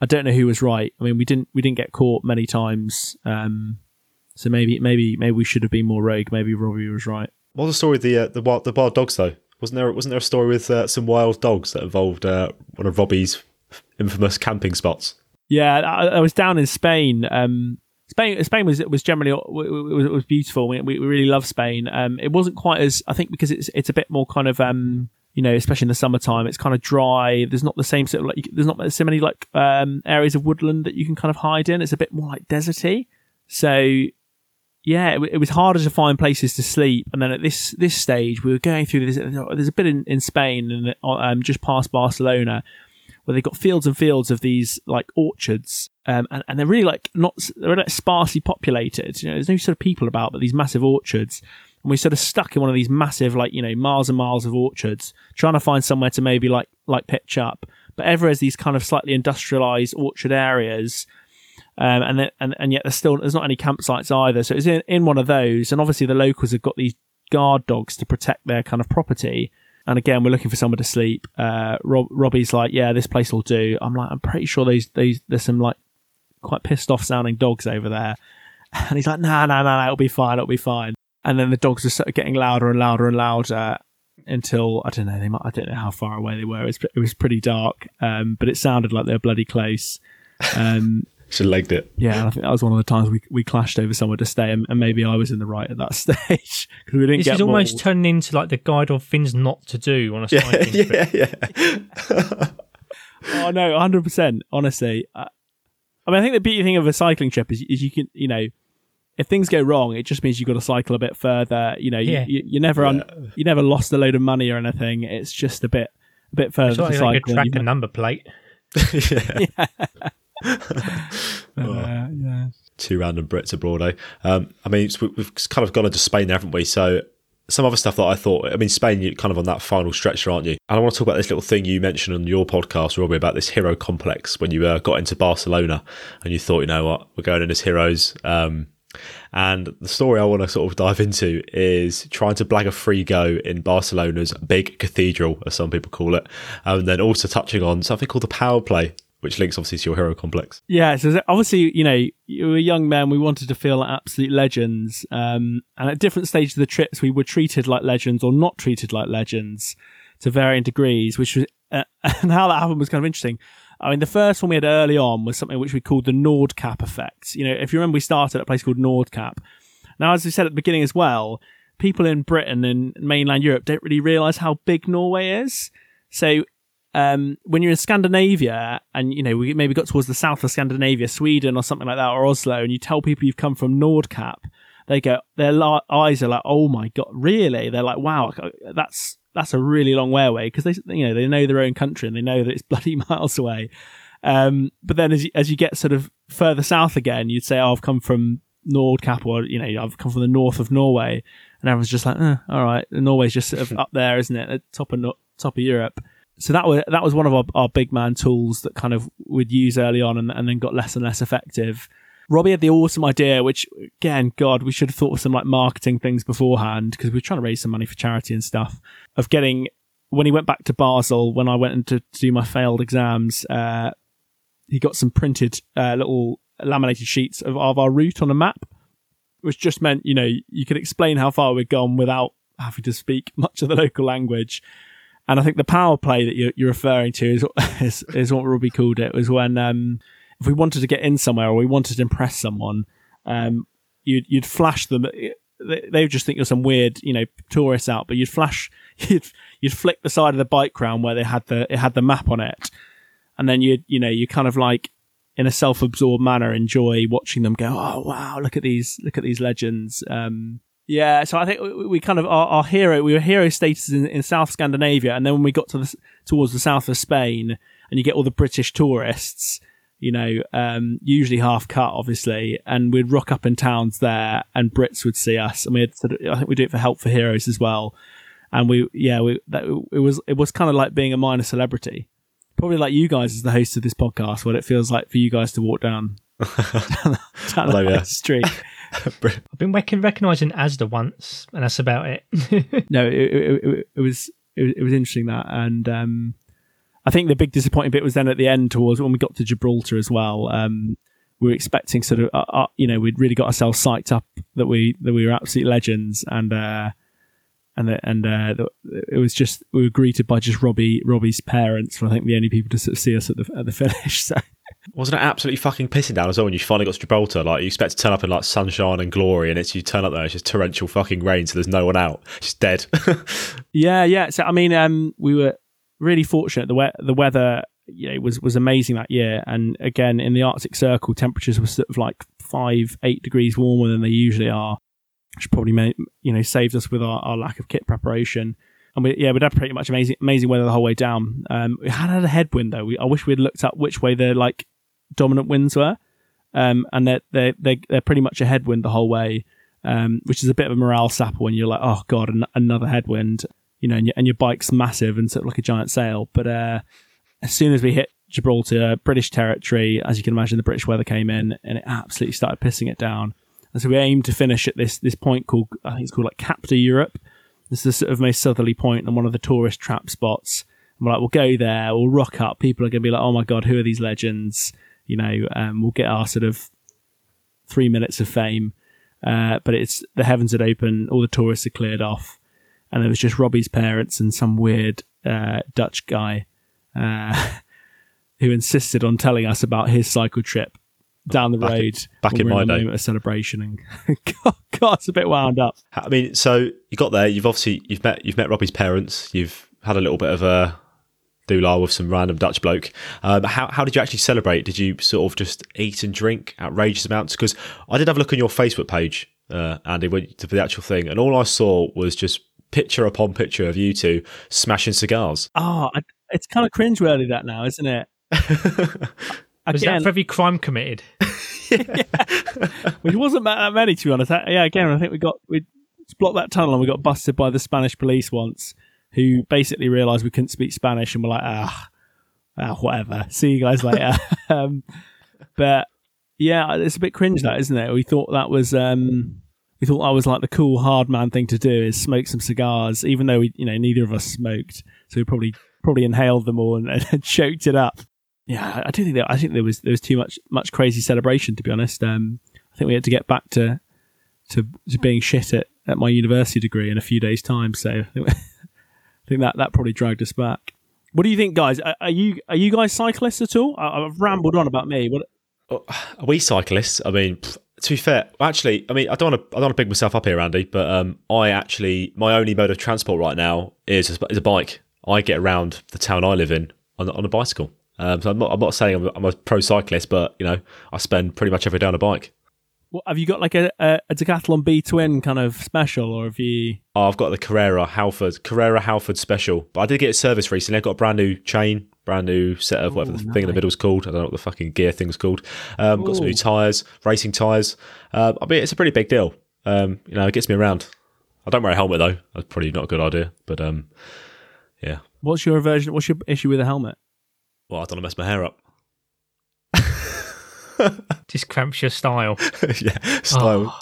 I don't know who was right. I mean, we didn't we didn't get caught many times. Um, So maybe, maybe, maybe we should have been more rogue. Maybe Robbie was right. What was the story with the uh, the wild the wild dogs though? Wasn't there wasn't there a story with uh, some wild dogs that involved uh, one of Robbie's infamous camping spots? Yeah, I, I was down in Spain. Um, Spain, Spain was was generally it was, it was beautiful. We we really love Spain. Um, it wasn't quite as I think because it's it's a bit more kind of um you know especially in the summertime it's kind of dry. There's not the same sort of like there's not so many like um areas of woodland that you can kind of hide in. It's a bit more like deserty. So. Yeah, it was harder to find places to sleep. And then at this this stage, we were going through this. There's a bit in, in Spain and um, just past Barcelona where they've got fields and fields of these like orchards. Um, and, and they're really like not, they're like sparsely populated. You know, there's no sort of people about, but these massive orchards. And we're sort of stuck in one of these massive, like, you know, miles and miles of orchards, trying to find somewhere to maybe like, like pitch up. But ever as these kind of slightly industrialized orchard areas, Um, and, then, and and yet there's still there's not any campsites either, so it's in, in one of those. And obviously the locals have got these guard dogs to protect their kind of property. And again, we're looking for somewhere to sleep. Uh, Rob, Robbie's like, "Yeah, this place will do." I'm like, "I'm pretty sure those those there's some like quite pissed off sounding dogs over there." And he's like, "No, no, no, it'll be fine, it'll be fine." And then the dogs are sort of getting louder and louder and louder until I don't know they might, I don't know how far away they were. It was, it was pretty dark, um, but it sounded like they were bloody close. Um, Should have legged it. Yeah, and I think that was one of the times we we clashed over somewhere to stay, and, and maybe I was in the right at that stage because we didn't. This get is mauled. Almost turning into like the guide on things not to do on a yeah, cycling trip. Yeah, yeah. Oh no, one hundred percent. Honestly, I, I mean, I think the beauty thing of a cycling trip is, is you can, you know, if things go wrong, it just means you've got to cycle a bit further. You know, yeah. you, you you never yeah. un, you never lost a load of money or anything. It's just a bit a bit further. It's like to cycle. You could track the number plate. yeah. yeah. oh, uh, yeah. Two random Brits abroad, eh? Um, I mean, we've kind of gone into Spain, haven't we? So some other stuff that I thought, I mean, Spain, you're kind of on that final stretch, aren't you? And I want to talk about this little thing you mentioned on your podcast, Robbie, about this hero complex when you uh, got into Barcelona and you thought, you know what, we're going in as heroes. Um, and the story I want to sort of dive into is trying to blag a free go in Barcelona's big cathedral, as some people call it. And then also touching on something called the power play, which links obviously to your hero complex. Yeah, so obviously, you know, you were young men, we wanted to feel like absolute legends. Um, and at different stages of the trips, we were treated like legends or not treated like legends to varying degrees, which was, uh, and how that happened was kind of interesting. I mean, the first one we had early on was something which we called the Nordkapp effect. You know, if you remember, we started at a place called Nordkapp. Now, as we said at the beginning as well, people in Britain and mainland Europe don't really realise how big Norway is. So, Um, when you're in Scandinavia and, you know, we maybe got towards the south of Scandinavia, Sweden or something like that, or Oslo, and you tell people you've come from Nordkapp, they go, their la- eyes are like, oh my God, really? They're like, wow, that's that's a really long way away, because they, you know, they know their own country and they know that it's bloody miles away. Um, but then as you, as you get sort of further south again, you'd say, oh, I've come from Nordkapp, or, you know, I've come from the north of Norway. And everyone's just like, eh, all right, Norway's just sort of up there, isn't it? At top of, top of Europe. So that was, that was one of our, our big man tools that kind of we'd use early on and, and then got less and less effective. Robbie had the awesome idea, which again, God, we should have thought of some like marketing things beforehand, because we were trying to raise some money for charity and stuff, of getting, when he went back to Basel, when I went in to, to do my failed exams, uh, he got some printed uh, little laminated sheets of, of our route on a map, which just meant, you know, you could explain how far we'd gone without having to speak much of the local language. And I think the power play that you're, you're referring to is, is is what Robbie called it. Was when um, if we wanted to get in somewhere or we wanted to impress someone, um, you'd you'd flash them. They would just think you're some weird, you know, tourist out. But you'd flash, you'd you'd flick the side of the bike round where they had the it had the map on it, and then you you know you kind of like, in a self-absorbed manner, enjoy watching them go, oh wow, look at these look at these legends. Um, Yeah, so I think we, we kind of our, our hero. We were hero status in, in South Scandinavia, and then when we got to the, towards the south of Spain, and you get all the British tourists, you know, um, usually half cut, obviously, and we'd rock up in towns there, and Brits would see us, and we had sort of, I think we do it for Help for Heroes as well, and we yeah we that, it was it was kind of like being a minor celebrity, probably like you guys as the host of this podcast, what it feels like for you guys to walk down down, down the yeah. street. I've been recognising ASDA once, and that's about it. No, it, it, it, it was it, it was interesting that, and um, I think the big disappointing bit was then at the end, towards when we got to Gibraltar as well. Um, we were expecting sort of, uh, uh, you know, we'd really got ourselves psyched up that we that we were absolute legends, and uh, and the, and uh, the, it was just we were greeted by just Robbie Robbie's parents, were I think the only people to sort of see us at the at the finish. So. Wasn't it absolutely fucking pissing down as well when you finally got to Gibraltar? Like, you expect to turn up in like sunshine and glory, and it's you turn up there, it's just torrential fucking rain, so there's no one out. It's just dead. yeah, yeah. So I mean, um, we were really fortunate. The we- the weather, you know, was was amazing that year. And again, in the Arctic Circle, temperatures were sort of like five, eight degrees warmer than they usually are, which probably made, you know, saved us with our, our lack of kit preparation. And we, yeah, we'd had pretty much amazing, amazing weather the whole way down. Um, we had had a headwind though. We, I wish we'd looked up which way the like dominant winds were, um, and they're they they they're pretty much a headwind the whole way, um, which is a bit of a morale sapper when you're like, oh god, an- another headwind, you know, and, you, and your bike's massive and sort of like a giant sail. But uh, as soon as we hit Gibraltar, British territory, as you can imagine, the British weather came in and it absolutely started pissing it down. And so we aimed to finish at this this point called, I think it's called like Cap de Europe. This is the sort of most southerly point and one of the tourist trap spots. And we're like, we'll go there, we'll rock up. People are going to be like, oh my God, who are these legends? You know, um, we'll get our sort of three minutes of fame. Uh, but it's the heavens had opened, all the tourists had cleared off. And it was just Robbie's parents and some weird uh, Dutch guy uh, who insisted on telling us about his cycle trip down the back road in, back in my day, a celebration, and God, God, it's a bit wound up. I mean, so you got there, you've obviously you've met you've met Robbie's parents, you've had a little bit of a doolah with some random Dutch bloke. Um, how how did you actually celebrate? Did you sort of just eat and drink outrageous amounts? Because I did have a look on your Facebook page, uh, Andy, went to the actual thing, and all I saw was just picture upon picture of you two smashing cigars. Oh, I, it's kind of cringeworthy that now, isn't it? Was again, that for every crime committed? yeah. Which wasn't that many, to be honest. Yeah, again, I think we got we blocked that tunnel and we got busted by the Spanish police once, who basically realised we couldn't speak Spanish and were like, ah, ah whatever. See you guys later. um, but yeah, it's a bit cringe, that, isn't it? We thought that was um, we thought that was like the cool hard man thing to do, is smoke some cigars, even though we, you know, neither of us smoked, so we probably probably inhaled them all and, and choked it up. Yeah, I do think that I think there was there was too much much crazy celebration, to be honest. Um, I think we had to get back to to, to being shit at, at my university degree in a few days' time. So I think, I think that, that probably dragged us back. What do you think, guys? Are, are you are you guys cyclists at all? I, I've rambled on about me. What are we cyclists? I mean, to be fair, actually, I mean, I don't want to I don't want to big myself up here, Andy, but um, I actually my only mode of transport right now is a, is a bike. I get around the town I live in on on a bicycle. Um, so I'm not, I'm not saying I'm, I'm a pro cyclist, but you know, I spend pretty much every day on a bike. Well, have you got like a, a, a Decathlon B-twin kind of special, or have you... Oh, I've got the Carrera Halford, Carrera Halford special. But I did get it serviced recently. I've got a brand new chain, brand new set of whatever Ooh, the nice. thing in the middle's called. I don't know what the fucking gear thing's called. Um, got some new tyres, racing tyres. Uh, I mean, it's a pretty big deal. Um, you know, it gets me around. I don't wear a helmet, though. That's probably not a good idea, but um, yeah. What's your aversion? What's your issue with a helmet? Well, I don't want to mess my hair up. Just cramps your style. Yeah, style.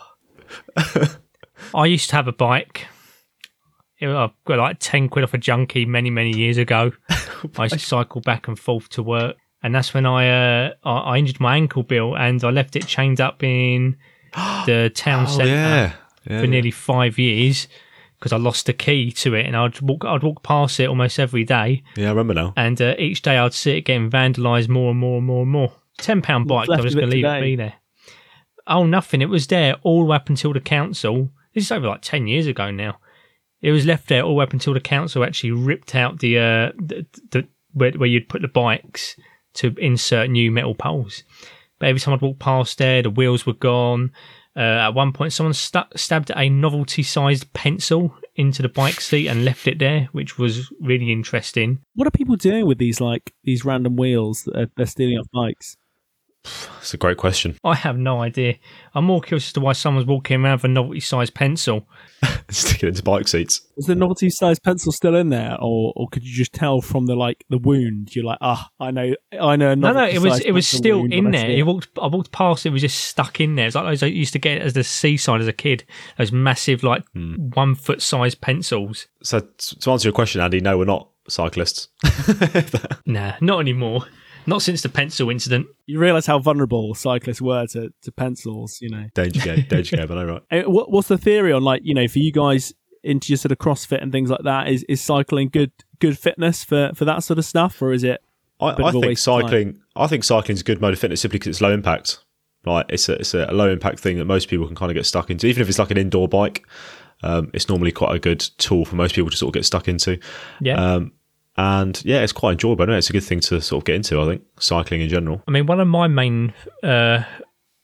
Oh. I used to have a bike. I got like ten quid off a junkie many, many years ago. I used to cycle back and forth to work. And that's when I, uh, I injured my ankle, Bill, and I left it chained up in the town oh, centre yeah. Yeah, for yeah. nearly five years because I lost the key to it. And I'd walk, I'd walk past it almost every day. Yeah, I remember now. And uh, each day I'd see it getting vandalised more and more and more and more. ten pound bike, I was going to leave it be there. Oh, nothing. It was there all the way up until the council. This is over like ten years ago now. It was left there all the way up until the council actually ripped out the, uh, the, the where, where you'd put the bikes to insert new metal poles. But every time I'd walk past there, the wheels were gone. Uh, at one point, someone st- stabbed a novelty-sized pencil into the bike seat and left it there, which was really interesting. What are people doing with these like these random wheels that they're stealing off bikes? That's a great question. I have no idea. I'm more curious as to why someone's walking around with a novelty-sized pencil. Stick it into bike seats. Is the novelty-sized pencil still in there, or, or could you just tell from the like the wound? You're like, ah, oh, I know, I know. No, no, it was it was still in there. It walked, I walked past. It was just stuck in there. It's like those I used to get as the seaside as a kid. Those massive, like mm. one foot sized pencils. So to answer your question, Andy, no, we're not cyclists. Nah, not anymore. Not since the pencil incident. You realise how vulnerable cyclists were to, to pencils, you know. Danger game, danger game, I know, right? What, what's the theory on, like, you know, for you guys into your sort of CrossFit and things like that? Is is cycling good good fitness for, for that sort of stuff, or is it? I, I think cycling. I think cycling is a good mode of fitness simply because it's low impact. Like it's a it's a low impact thing that most people can kind of get stuck into, even if it's like an indoor bike. Um, it's normally quite a good tool for most people to sort of get stuck into. Yeah. Um, And yeah, it's quite enjoyable. It's a good thing to sort of get into, I think, cycling in general. I mean, one of my main uh,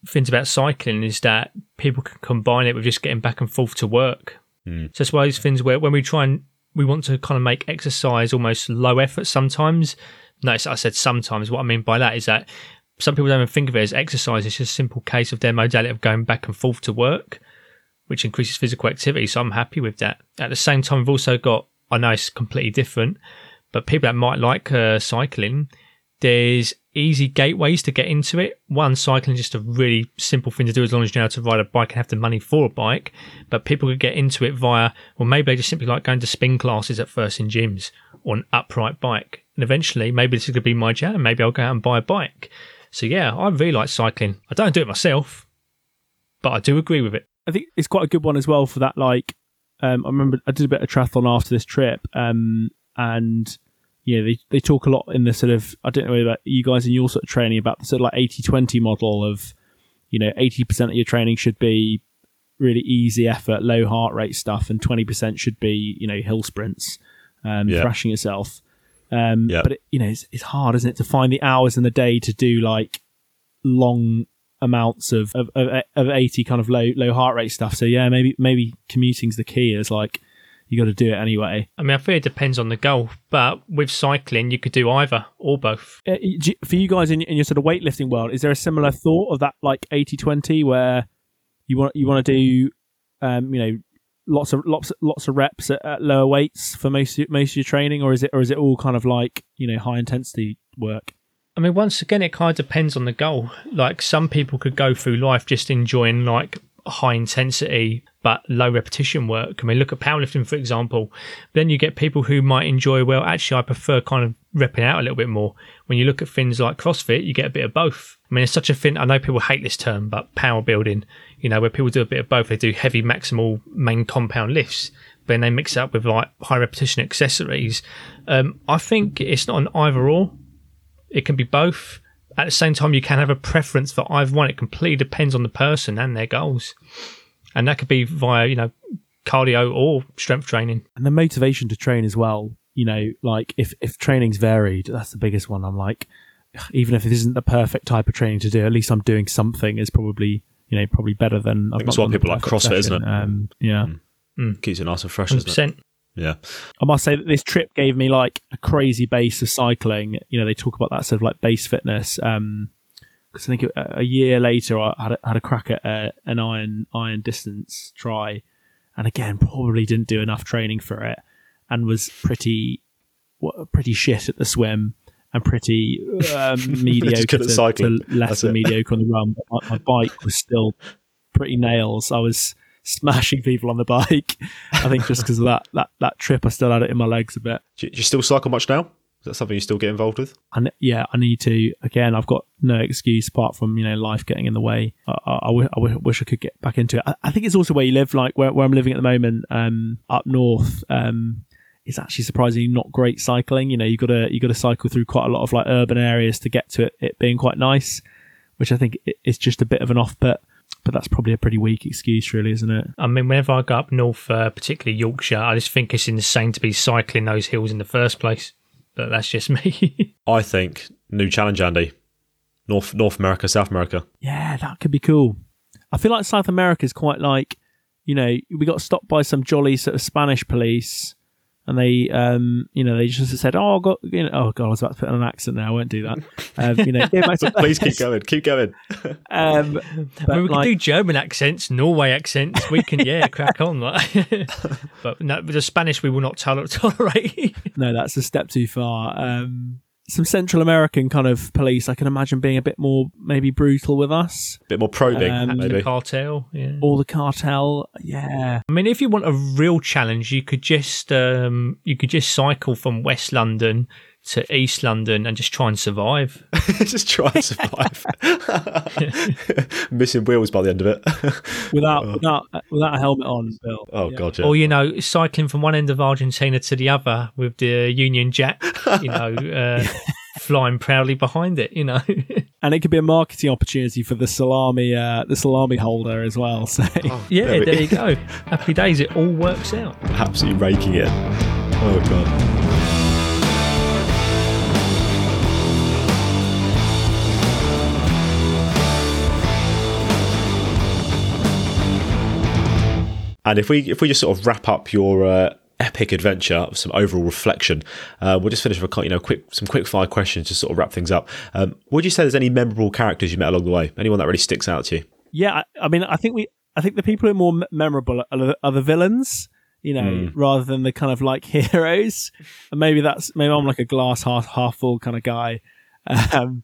things about cycling is that people can combine it with just getting back and forth to work. Mm. So it's one of those things where when we try and we want to kind of make exercise almost low effort sometimes. Notice I said sometimes. What I mean by that is that some people don't even think of it as exercise. It's just a simple case of their modality of going back and forth to work, which increases physical activity. So I'm happy with that. At the same time, we've also got, I know it's completely different, but people that might like uh, cycling, there's easy gateways to get into it. One, cycling is just a really simple thing to do as long as you know how to ride a bike and have the money for a bike. But people could get into it via, well, maybe they just simply like going to spin classes at first in gyms or an upright bike. And eventually, maybe this is going to be my jam. Maybe I'll go out and buy a bike. So yeah, I really like cycling. I don't do it myself, but I do agree with it. I think it's quite a good one as well for that. Like, um, I remember I did a bit of triathlon after this trip. Um, And yeah, they, they talk a lot in the sort of, I don't know about you guys in your sort of training about the sort of like eighty twenty model of, you know, eighty percent of your training should be really easy effort, low heart rate stuff, and twenty percent should be, you know, hill sprints, um, yeah. thrashing yourself. Um, yeah. But, it, you know, it's, it's hard, isn't it, to find the hours in the day to do like long amounts of, of, of, of eighty kind of low low heart rate stuff. So yeah, maybe maybe commuting's the key. It's like, you got to do it anyway. I mean, I feel it depends on the goal, but with cycling, you could do either or both. Uh, you, for you guys in, in your sort of weightlifting world, is there a similar thought of that, like eighty twenty, where you want you want to do, um, you know, lots of lots lots of reps at, at lower weights for most most of your training, or is it or is it all kind of like, you know, high intensity work? I mean, once again, it kind of depends on the goal. Like some people could go through life just enjoying like high intensity but low repetition work. I mean, look at powerlifting, for example. Then you get people who might enjoy, well, actually, I prefer kind of repping out a little bit more. When you look at things like CrossFit, you get a bit of both. I mean, it's such a thing. I know people hate this term, but power building, you know, where people do a bit of both. They do heavy maximal main compound lifts, but then they mix it up with like high repetition accessories. Um, I think it's not an either or. It can be both. At the same time, you can have a preference for either one. It completely depends on the person and their goals. And that could be via, you know, cardio or strength training. And the motivation to train as well. You know, like if, if training's varied, that's the biggest one. I'm like, even if it isn't the perfect type of training to do, at least I'm doing something is probably, you know, probably better than. I think that's why people like CrossFit, session. Isn't it? Um, yeah. Mm. Keeps it nice and fresh, one hundred percent. Isn't it? Yeah. I must say that this trip gave me like a crazy base of cycling. You know, they talk about that sort of like base fitness. Um, because I think it, a year later, I had a, had a crack at a, an iron iron distance try, and again, probably didn't do enough training for it, and was pretty pretty shit at the swim and pretty um, mediocre to, to lesser mediocre on the run. But my, my bike was still pretty nails. I was smashing people on the bike. I think just because of that, that that trip, I still had it in my legs a bit. Do you, do you still cycle much now? Is that something you still get involved with? And yeah, I need to. Again, I've got no excuse apart from, you know, life getting in the way. I, I, I, w- I w- wish I could get back into it. I, I think it's also where you live, like where, where I'm living at the moment, um, up north. Um, it's actually surprisingly not great cycling. You know, you gotta you gotta cycle through quite a lot of like urban areas to get to it, it being quite nice, which I think is just a bit of an off put. But that's probably a pretty weak excuse, really, isn't it? I mean, whenever I go up north, uh, particularly Yorkshire, I just think it's insane to be cycling those hills in the first place. But that's just me. I think new challenge, Andy. North North America, South America. Yeah, that could be cool. I feel like South America is quite like, you know, we got stopped by some jolly sort of Spanish police, and they, um, you know, they just said, "Oh, God, you know, oh God, I was about to put on an accent now. I won't do that." Um, you know, please keep going, keep going. um, but I mean, we like, can do German accents, Norway accents. We can, yeah, crack on. Like. But no, the Spanish we will not tolerate. No, that's a step too far. Um, some Central American kind of police, I can imagine being a bit more maybe brutal with us, a bit more probing, um, maybe the cartel, yeah, or the cartel, yeah. I mean, if you want a real challenge, you could just um, you could just cycle from West London to East London and just try and survive. Just try and survive. Missing wheels by the end of it. without, oh. without without a helmet on, Bill. Oh, yeah. God, yeah. Or, you know, cycling from one end of Argentina to the other with the Union Jack, you know, uh, flying proudly behind it, you know. And it could be a marketing opportunity for the salami uh, the salami holder as well. So oh, yeah, there, we- there you go. Happy days, it all works out. Absolutely raking it. Oh, God. And if we if we just sort of wrap up your uh, epic adventure, some overall reflection, uh, we'll just finish with a, you know quick some quick fire questions to sort of wrap things up. Um, would you say there's any memorable characters you met along the way? Anyone that really sticks out to you? Yeah, I, I mean, I think we I think the people who are more memorable are, are the villains, you know, mm. rather than the kind of like heroes. And maybe that's maybe I'm like a glass half half full kind of guy. Um,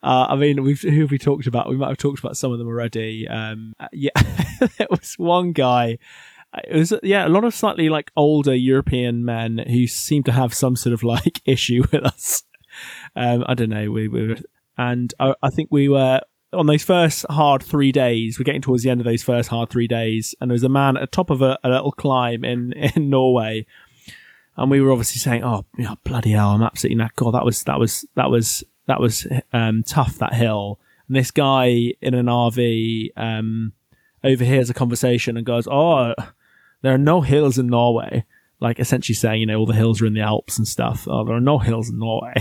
Uh, I mean, we've, who have we talked about? We might have talked about some of them already. Um, yeah, there was one guy. It was, yeah, a lot of slightly like older European men who seemed to have some sort of like issue with us. Um, I don't know. We, we were, and I, I think we were on those first hard three days. We're getting towards the end of those first hard three days. And there was a man at the top of a, a little climb in, in Norway. And we were obviously saying, oh, yeah, bloody hell, I'm absolutely not. God, that was, that was, that was. That was um, tough, that hill. And this guy in an R V um, overhears a conversation and goes, oh, there are no hills in Norway. Like essentially saying, you know, all the hills are in the Alps and stuff. Oh, there are no hills in Norway.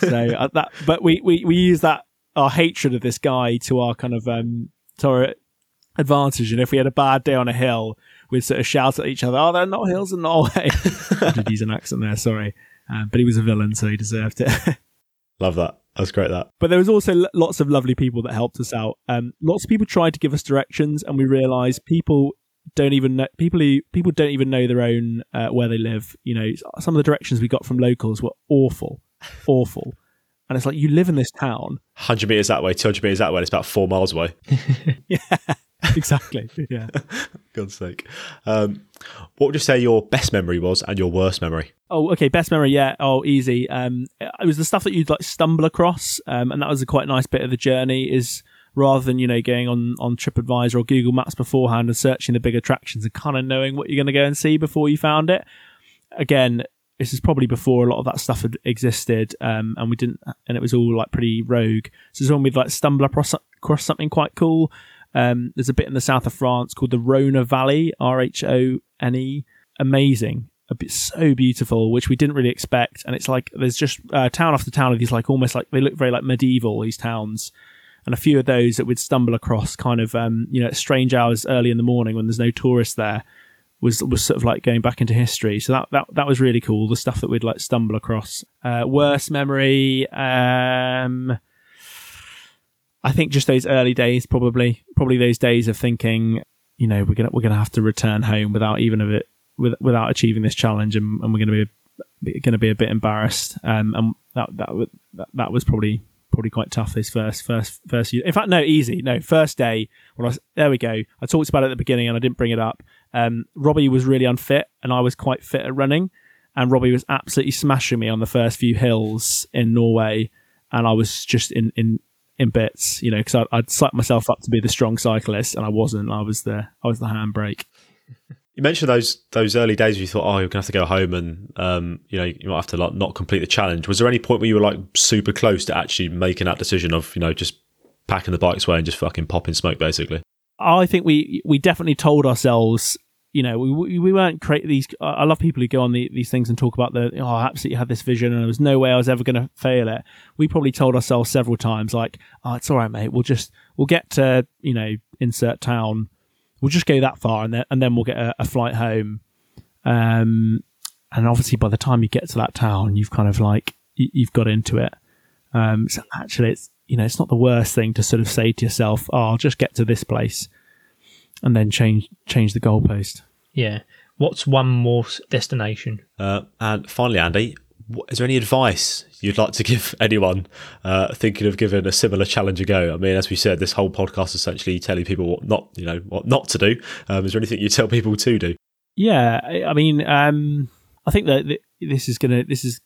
so uh, that, But we, we, we use that, our hatred of this guy to our kind of um, to our advantage. And if we had a bad day on a hill, we'd sort of shout at each other, oh, there are no hills in Norway. I did use an accent there, sorry. Uh, but he was a villain, so he deserved it. Love that. That's great, that. But there was also lots of lovely people that helped us out. Um, lots of people tried to give us directions, and we realised people don't even know, people who, people don't even know their own uh, where they live. You know, some of the directions we got from locals were awful, awful. And it's like, you live in this town. one hundred metres that way, two hundred metres that way, and it's about four miles away. Yeah, exactly. Yeah. God's sake. Um, what would you say your best memory was and your worst memory? Oh, okay. Best memory. Yeah. Oh, easy. Um, it was the stuff that you'd like stumble across. Um, and that was a quite nice bit of the journey is rather than, you know, going on, on TripAdvisor or Google Maps beforehand and searching the big attractions and kind of knowing what you're going to go and see before you found it. Again, this is probably before a lot of that stuff had existed. Um, and we didn't, and it was all like pretty rogue. So it's when we'd like stumble across, across something quite cool. Um, there's a bit in the south of France called the Rhone Valley, R H O N E. Amazing. A bit so beautiful, which we didn't really expect. And it's like, there's just uh, town after town of these, like almost like, they look very like medieval, these towns. and a few of those that we'd stumble across kind of, um, you know, at strange hours early in the morning when there's no tourists there was was sort of like going back into history. So that that, that was really cool, the stuff that we'd like stumble across. Uh, worst memory, um, I think just those early days, probably, probably those days of thinking, you know, we're gonna we're gonna have to return home without even a bit, with, without achieving this challenge, and, and we're gonna be gonna be a bit embarrassed. Um, and that that that, that was probably probably quite tough. This first first first year. In fact, no, easy, no first day. Well, I, there we go. I talked about it at the beginning, and I didn't bring it up. Um, Robbie was really unfit, and I was quite fit at running, and Robbie was absolutely smashing me on the first few hills in Norway, and I was just in in. in bits, you know, because I'd, I'd psyched myself up to be the strong cyclist, and I wasn't. I was the I was the handbrake. You mentioned those those early days where you thought, oh, you're gonna have to go home, and um, you know, you might have to like not complete the challenge. Was there any point where you were like super close to actually making that decision of, you know, just packing the bikes away and just fucking popping smoke, basically? I think we we definitely told ourselves, you know, we we weren't create these. I love people who go on the, these things and talk about the oh, I absolutely had this vision, and there was no way I was ever going to fail it. We probably told ourselves several times, like, oh, it's all right, mate. We'll just, we'll get to, you know, insert town. We'll just go that far, and then, and then we'll get a, a flight home. Um, and obviously by the time you get to that town, you've kind of like, you've got into it. Um, so actually it's, you know, it's not the worst thing to sort of say to yourself, oh, I'll just get to this place and then change, change the goalpost. Yeah. What's one more destination? Uh, and finally, Andy, is there any advice you'd like to give anyone uh, thinking of giving a similar challenge a go? I mean, as we said, this whole podcast is essentially telling people what not, you know, what not to do. Um, is there anything you tell people to do? Yeah, I mean, um, I think that this is gonna this is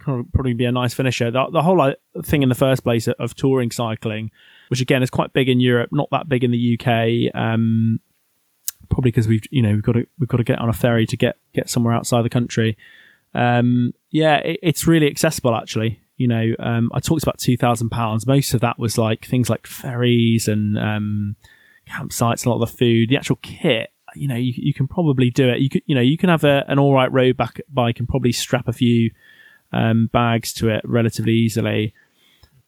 probably be a nice finisher. The, the whole thing in the first place of touring cycling, which again is quite big in Europe, not that big in the U K. Um, probably because we've you know we've got to we've got to get on a ferry to get get somewhere outside the country. Um, yeah, it, it's really accessible actually. You know, um, I talked about two thousand pounds. Most of that was like things like ferries and um, campsites, a lot of the food, the actual kit. You know, you, you can probably do it. You could, you know, you can have a, an all right road back bike and probably strap a few um, bags to it relatively easily.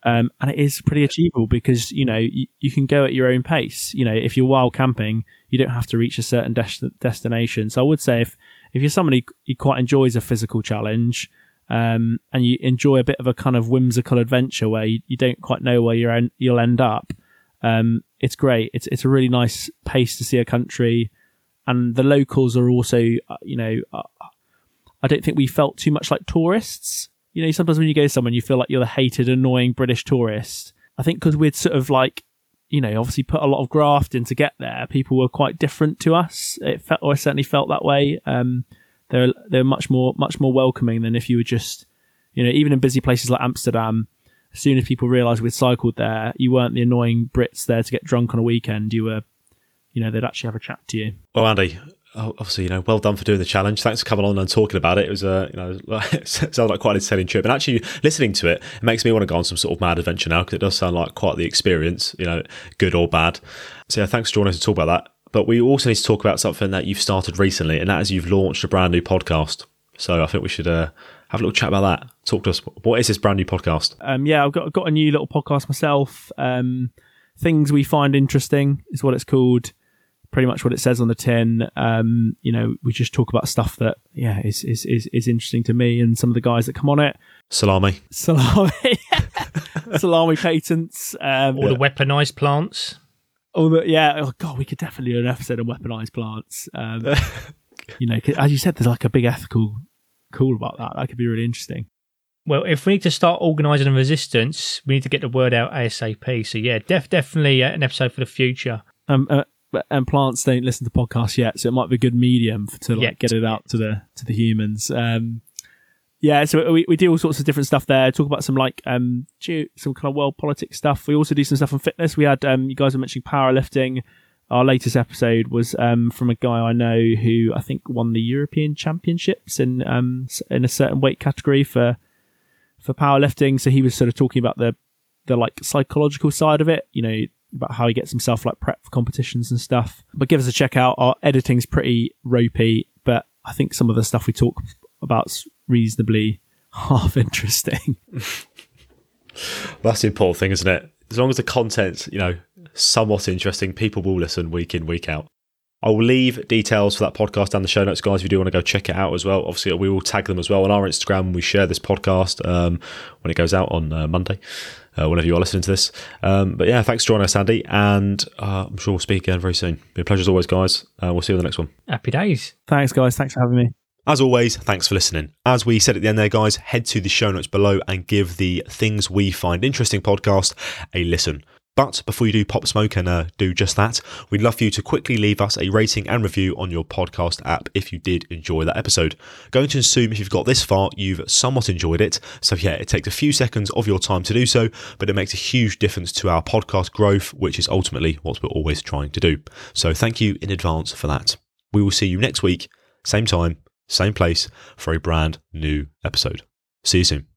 Um, and it is pretty achievable because, you know, you, you can go at your own pace. You know, if you're wild camping, you don't have to reach a certain des- destination. So I would say if, if you're somebody who quite enjoys a physical challenge um, and you enjoy a bit of a kind of whimsical adventure where you, you don't quite know where you're en- you'll end up, um, it's great. It's it's a really nice pace to see a country. And the locals are also, you know, uh, I don't think we felt too much like tourists. You know, sometimes when you go to someone, you feel like you're the hated, annoying British tourist. I think because we'd sort of like, you know, obviously put a lot of graft in to get there. People were quite different to us. It felt, or I certainly felt that way. Um, they're they're much more much more welcoming than if you were just, you know, even in busy places like Amsterdam. As soon as people realised we'd cycled there, you weren't the annoying Brits there to get drunk on a weekend. You were, you know, they'd actually have a chat to you. Well, Andy, obviously, you know, well done for doing the challenge. Thanks for coming on and talking about it. It was a, uh, you know, it sounded like quite an entertaining trip. And actually, listening to it, it makes me want to go on some sort of mad adventure now because it does sound like quite the experience, you know, good or bad. So yeah, thanks for joining us to talk about that. But we also need to talk about something that you've started recently, and that is you've launched a brand new podcast. So I think we should uh, have a little chat about that. Talk to us. What is this brand new podcast? Um, yeah, I've got I've got a new little podcast myself. Um, Things We Find Interesting is what it's called. Pretty much what it says on the tin. Um, you know, we just talk about stuff that, yeah, is is is, is interesting to me and some of the guys that come on it. Salami, salami, salami patents. Um, all yeah. the weaponized plants. Oh, the, yeah. Oh God, we could definitely do an episode on weaponized plants. Um, you know, as you said, there's like a big ethical call about that. That could be really interesting. Well, if we need to start organising a resistance, we need to get the word out ASAP. So yeah, def- definitely an episode for the future. Um. Uh, And plants don't listen to podcasts yet, so it might be a good medium to like yeah. get it out to the to the humans. Um, yeah, so we, we do all sorts of different stuff there. Talk about some like um some kind of world politics stuff. We also do some stuff on fitness. We had um you guys were mentioning powerlifting. Our latest episode was um from a guy I know who I think won the European Championships in um in a certain weight category for for powerlifting. So he was sort of talking about the the like psychological side of it. You know, about how he gets himself like prep for competitions and stuff. But give us a check out. Our editing's pretty ropey, but I think some of the stuff we talk about's reasonably half interesting. Well, that's the important thing, isn't it? as long as the content's, you know, somewhat interesting, people will listen week in, week out. I will leave details for that podcast down the show notes, guys, if you do want to go check it out as well. Obviously, we will tag them as well on our Instagram when we share this podcast um, when it goes out on uh, Monday, uh, whenever you are listening to this. Um, but yeah, thanks for joining us, Andy, and uh, I'm sure we'll speak again very soon. Been a pleasure as always, guys. Uh, we'll see you on the next one. Happy days. Thanks, guys. Thanks for having me. As always, thanks for listening. As we said at the end there, guys, head to the show notes below and give the Things We Find Interesting podcast a listen. But before you do pop smoke and uh, do just that, we'd love for you to quickly leave us a rating and review on your podcast app if you did enjoy that episode. Going to assume if you've got this far, you've somewhat enjoyed it. So yeah, it takes a few seconds of your time to do so, but it makes a huge difference to our podcast growth, which is ultimately what we're always trying to do. So thank you in advance for that. We will see you next week, same time, same place, for a brand new episode. See you soon.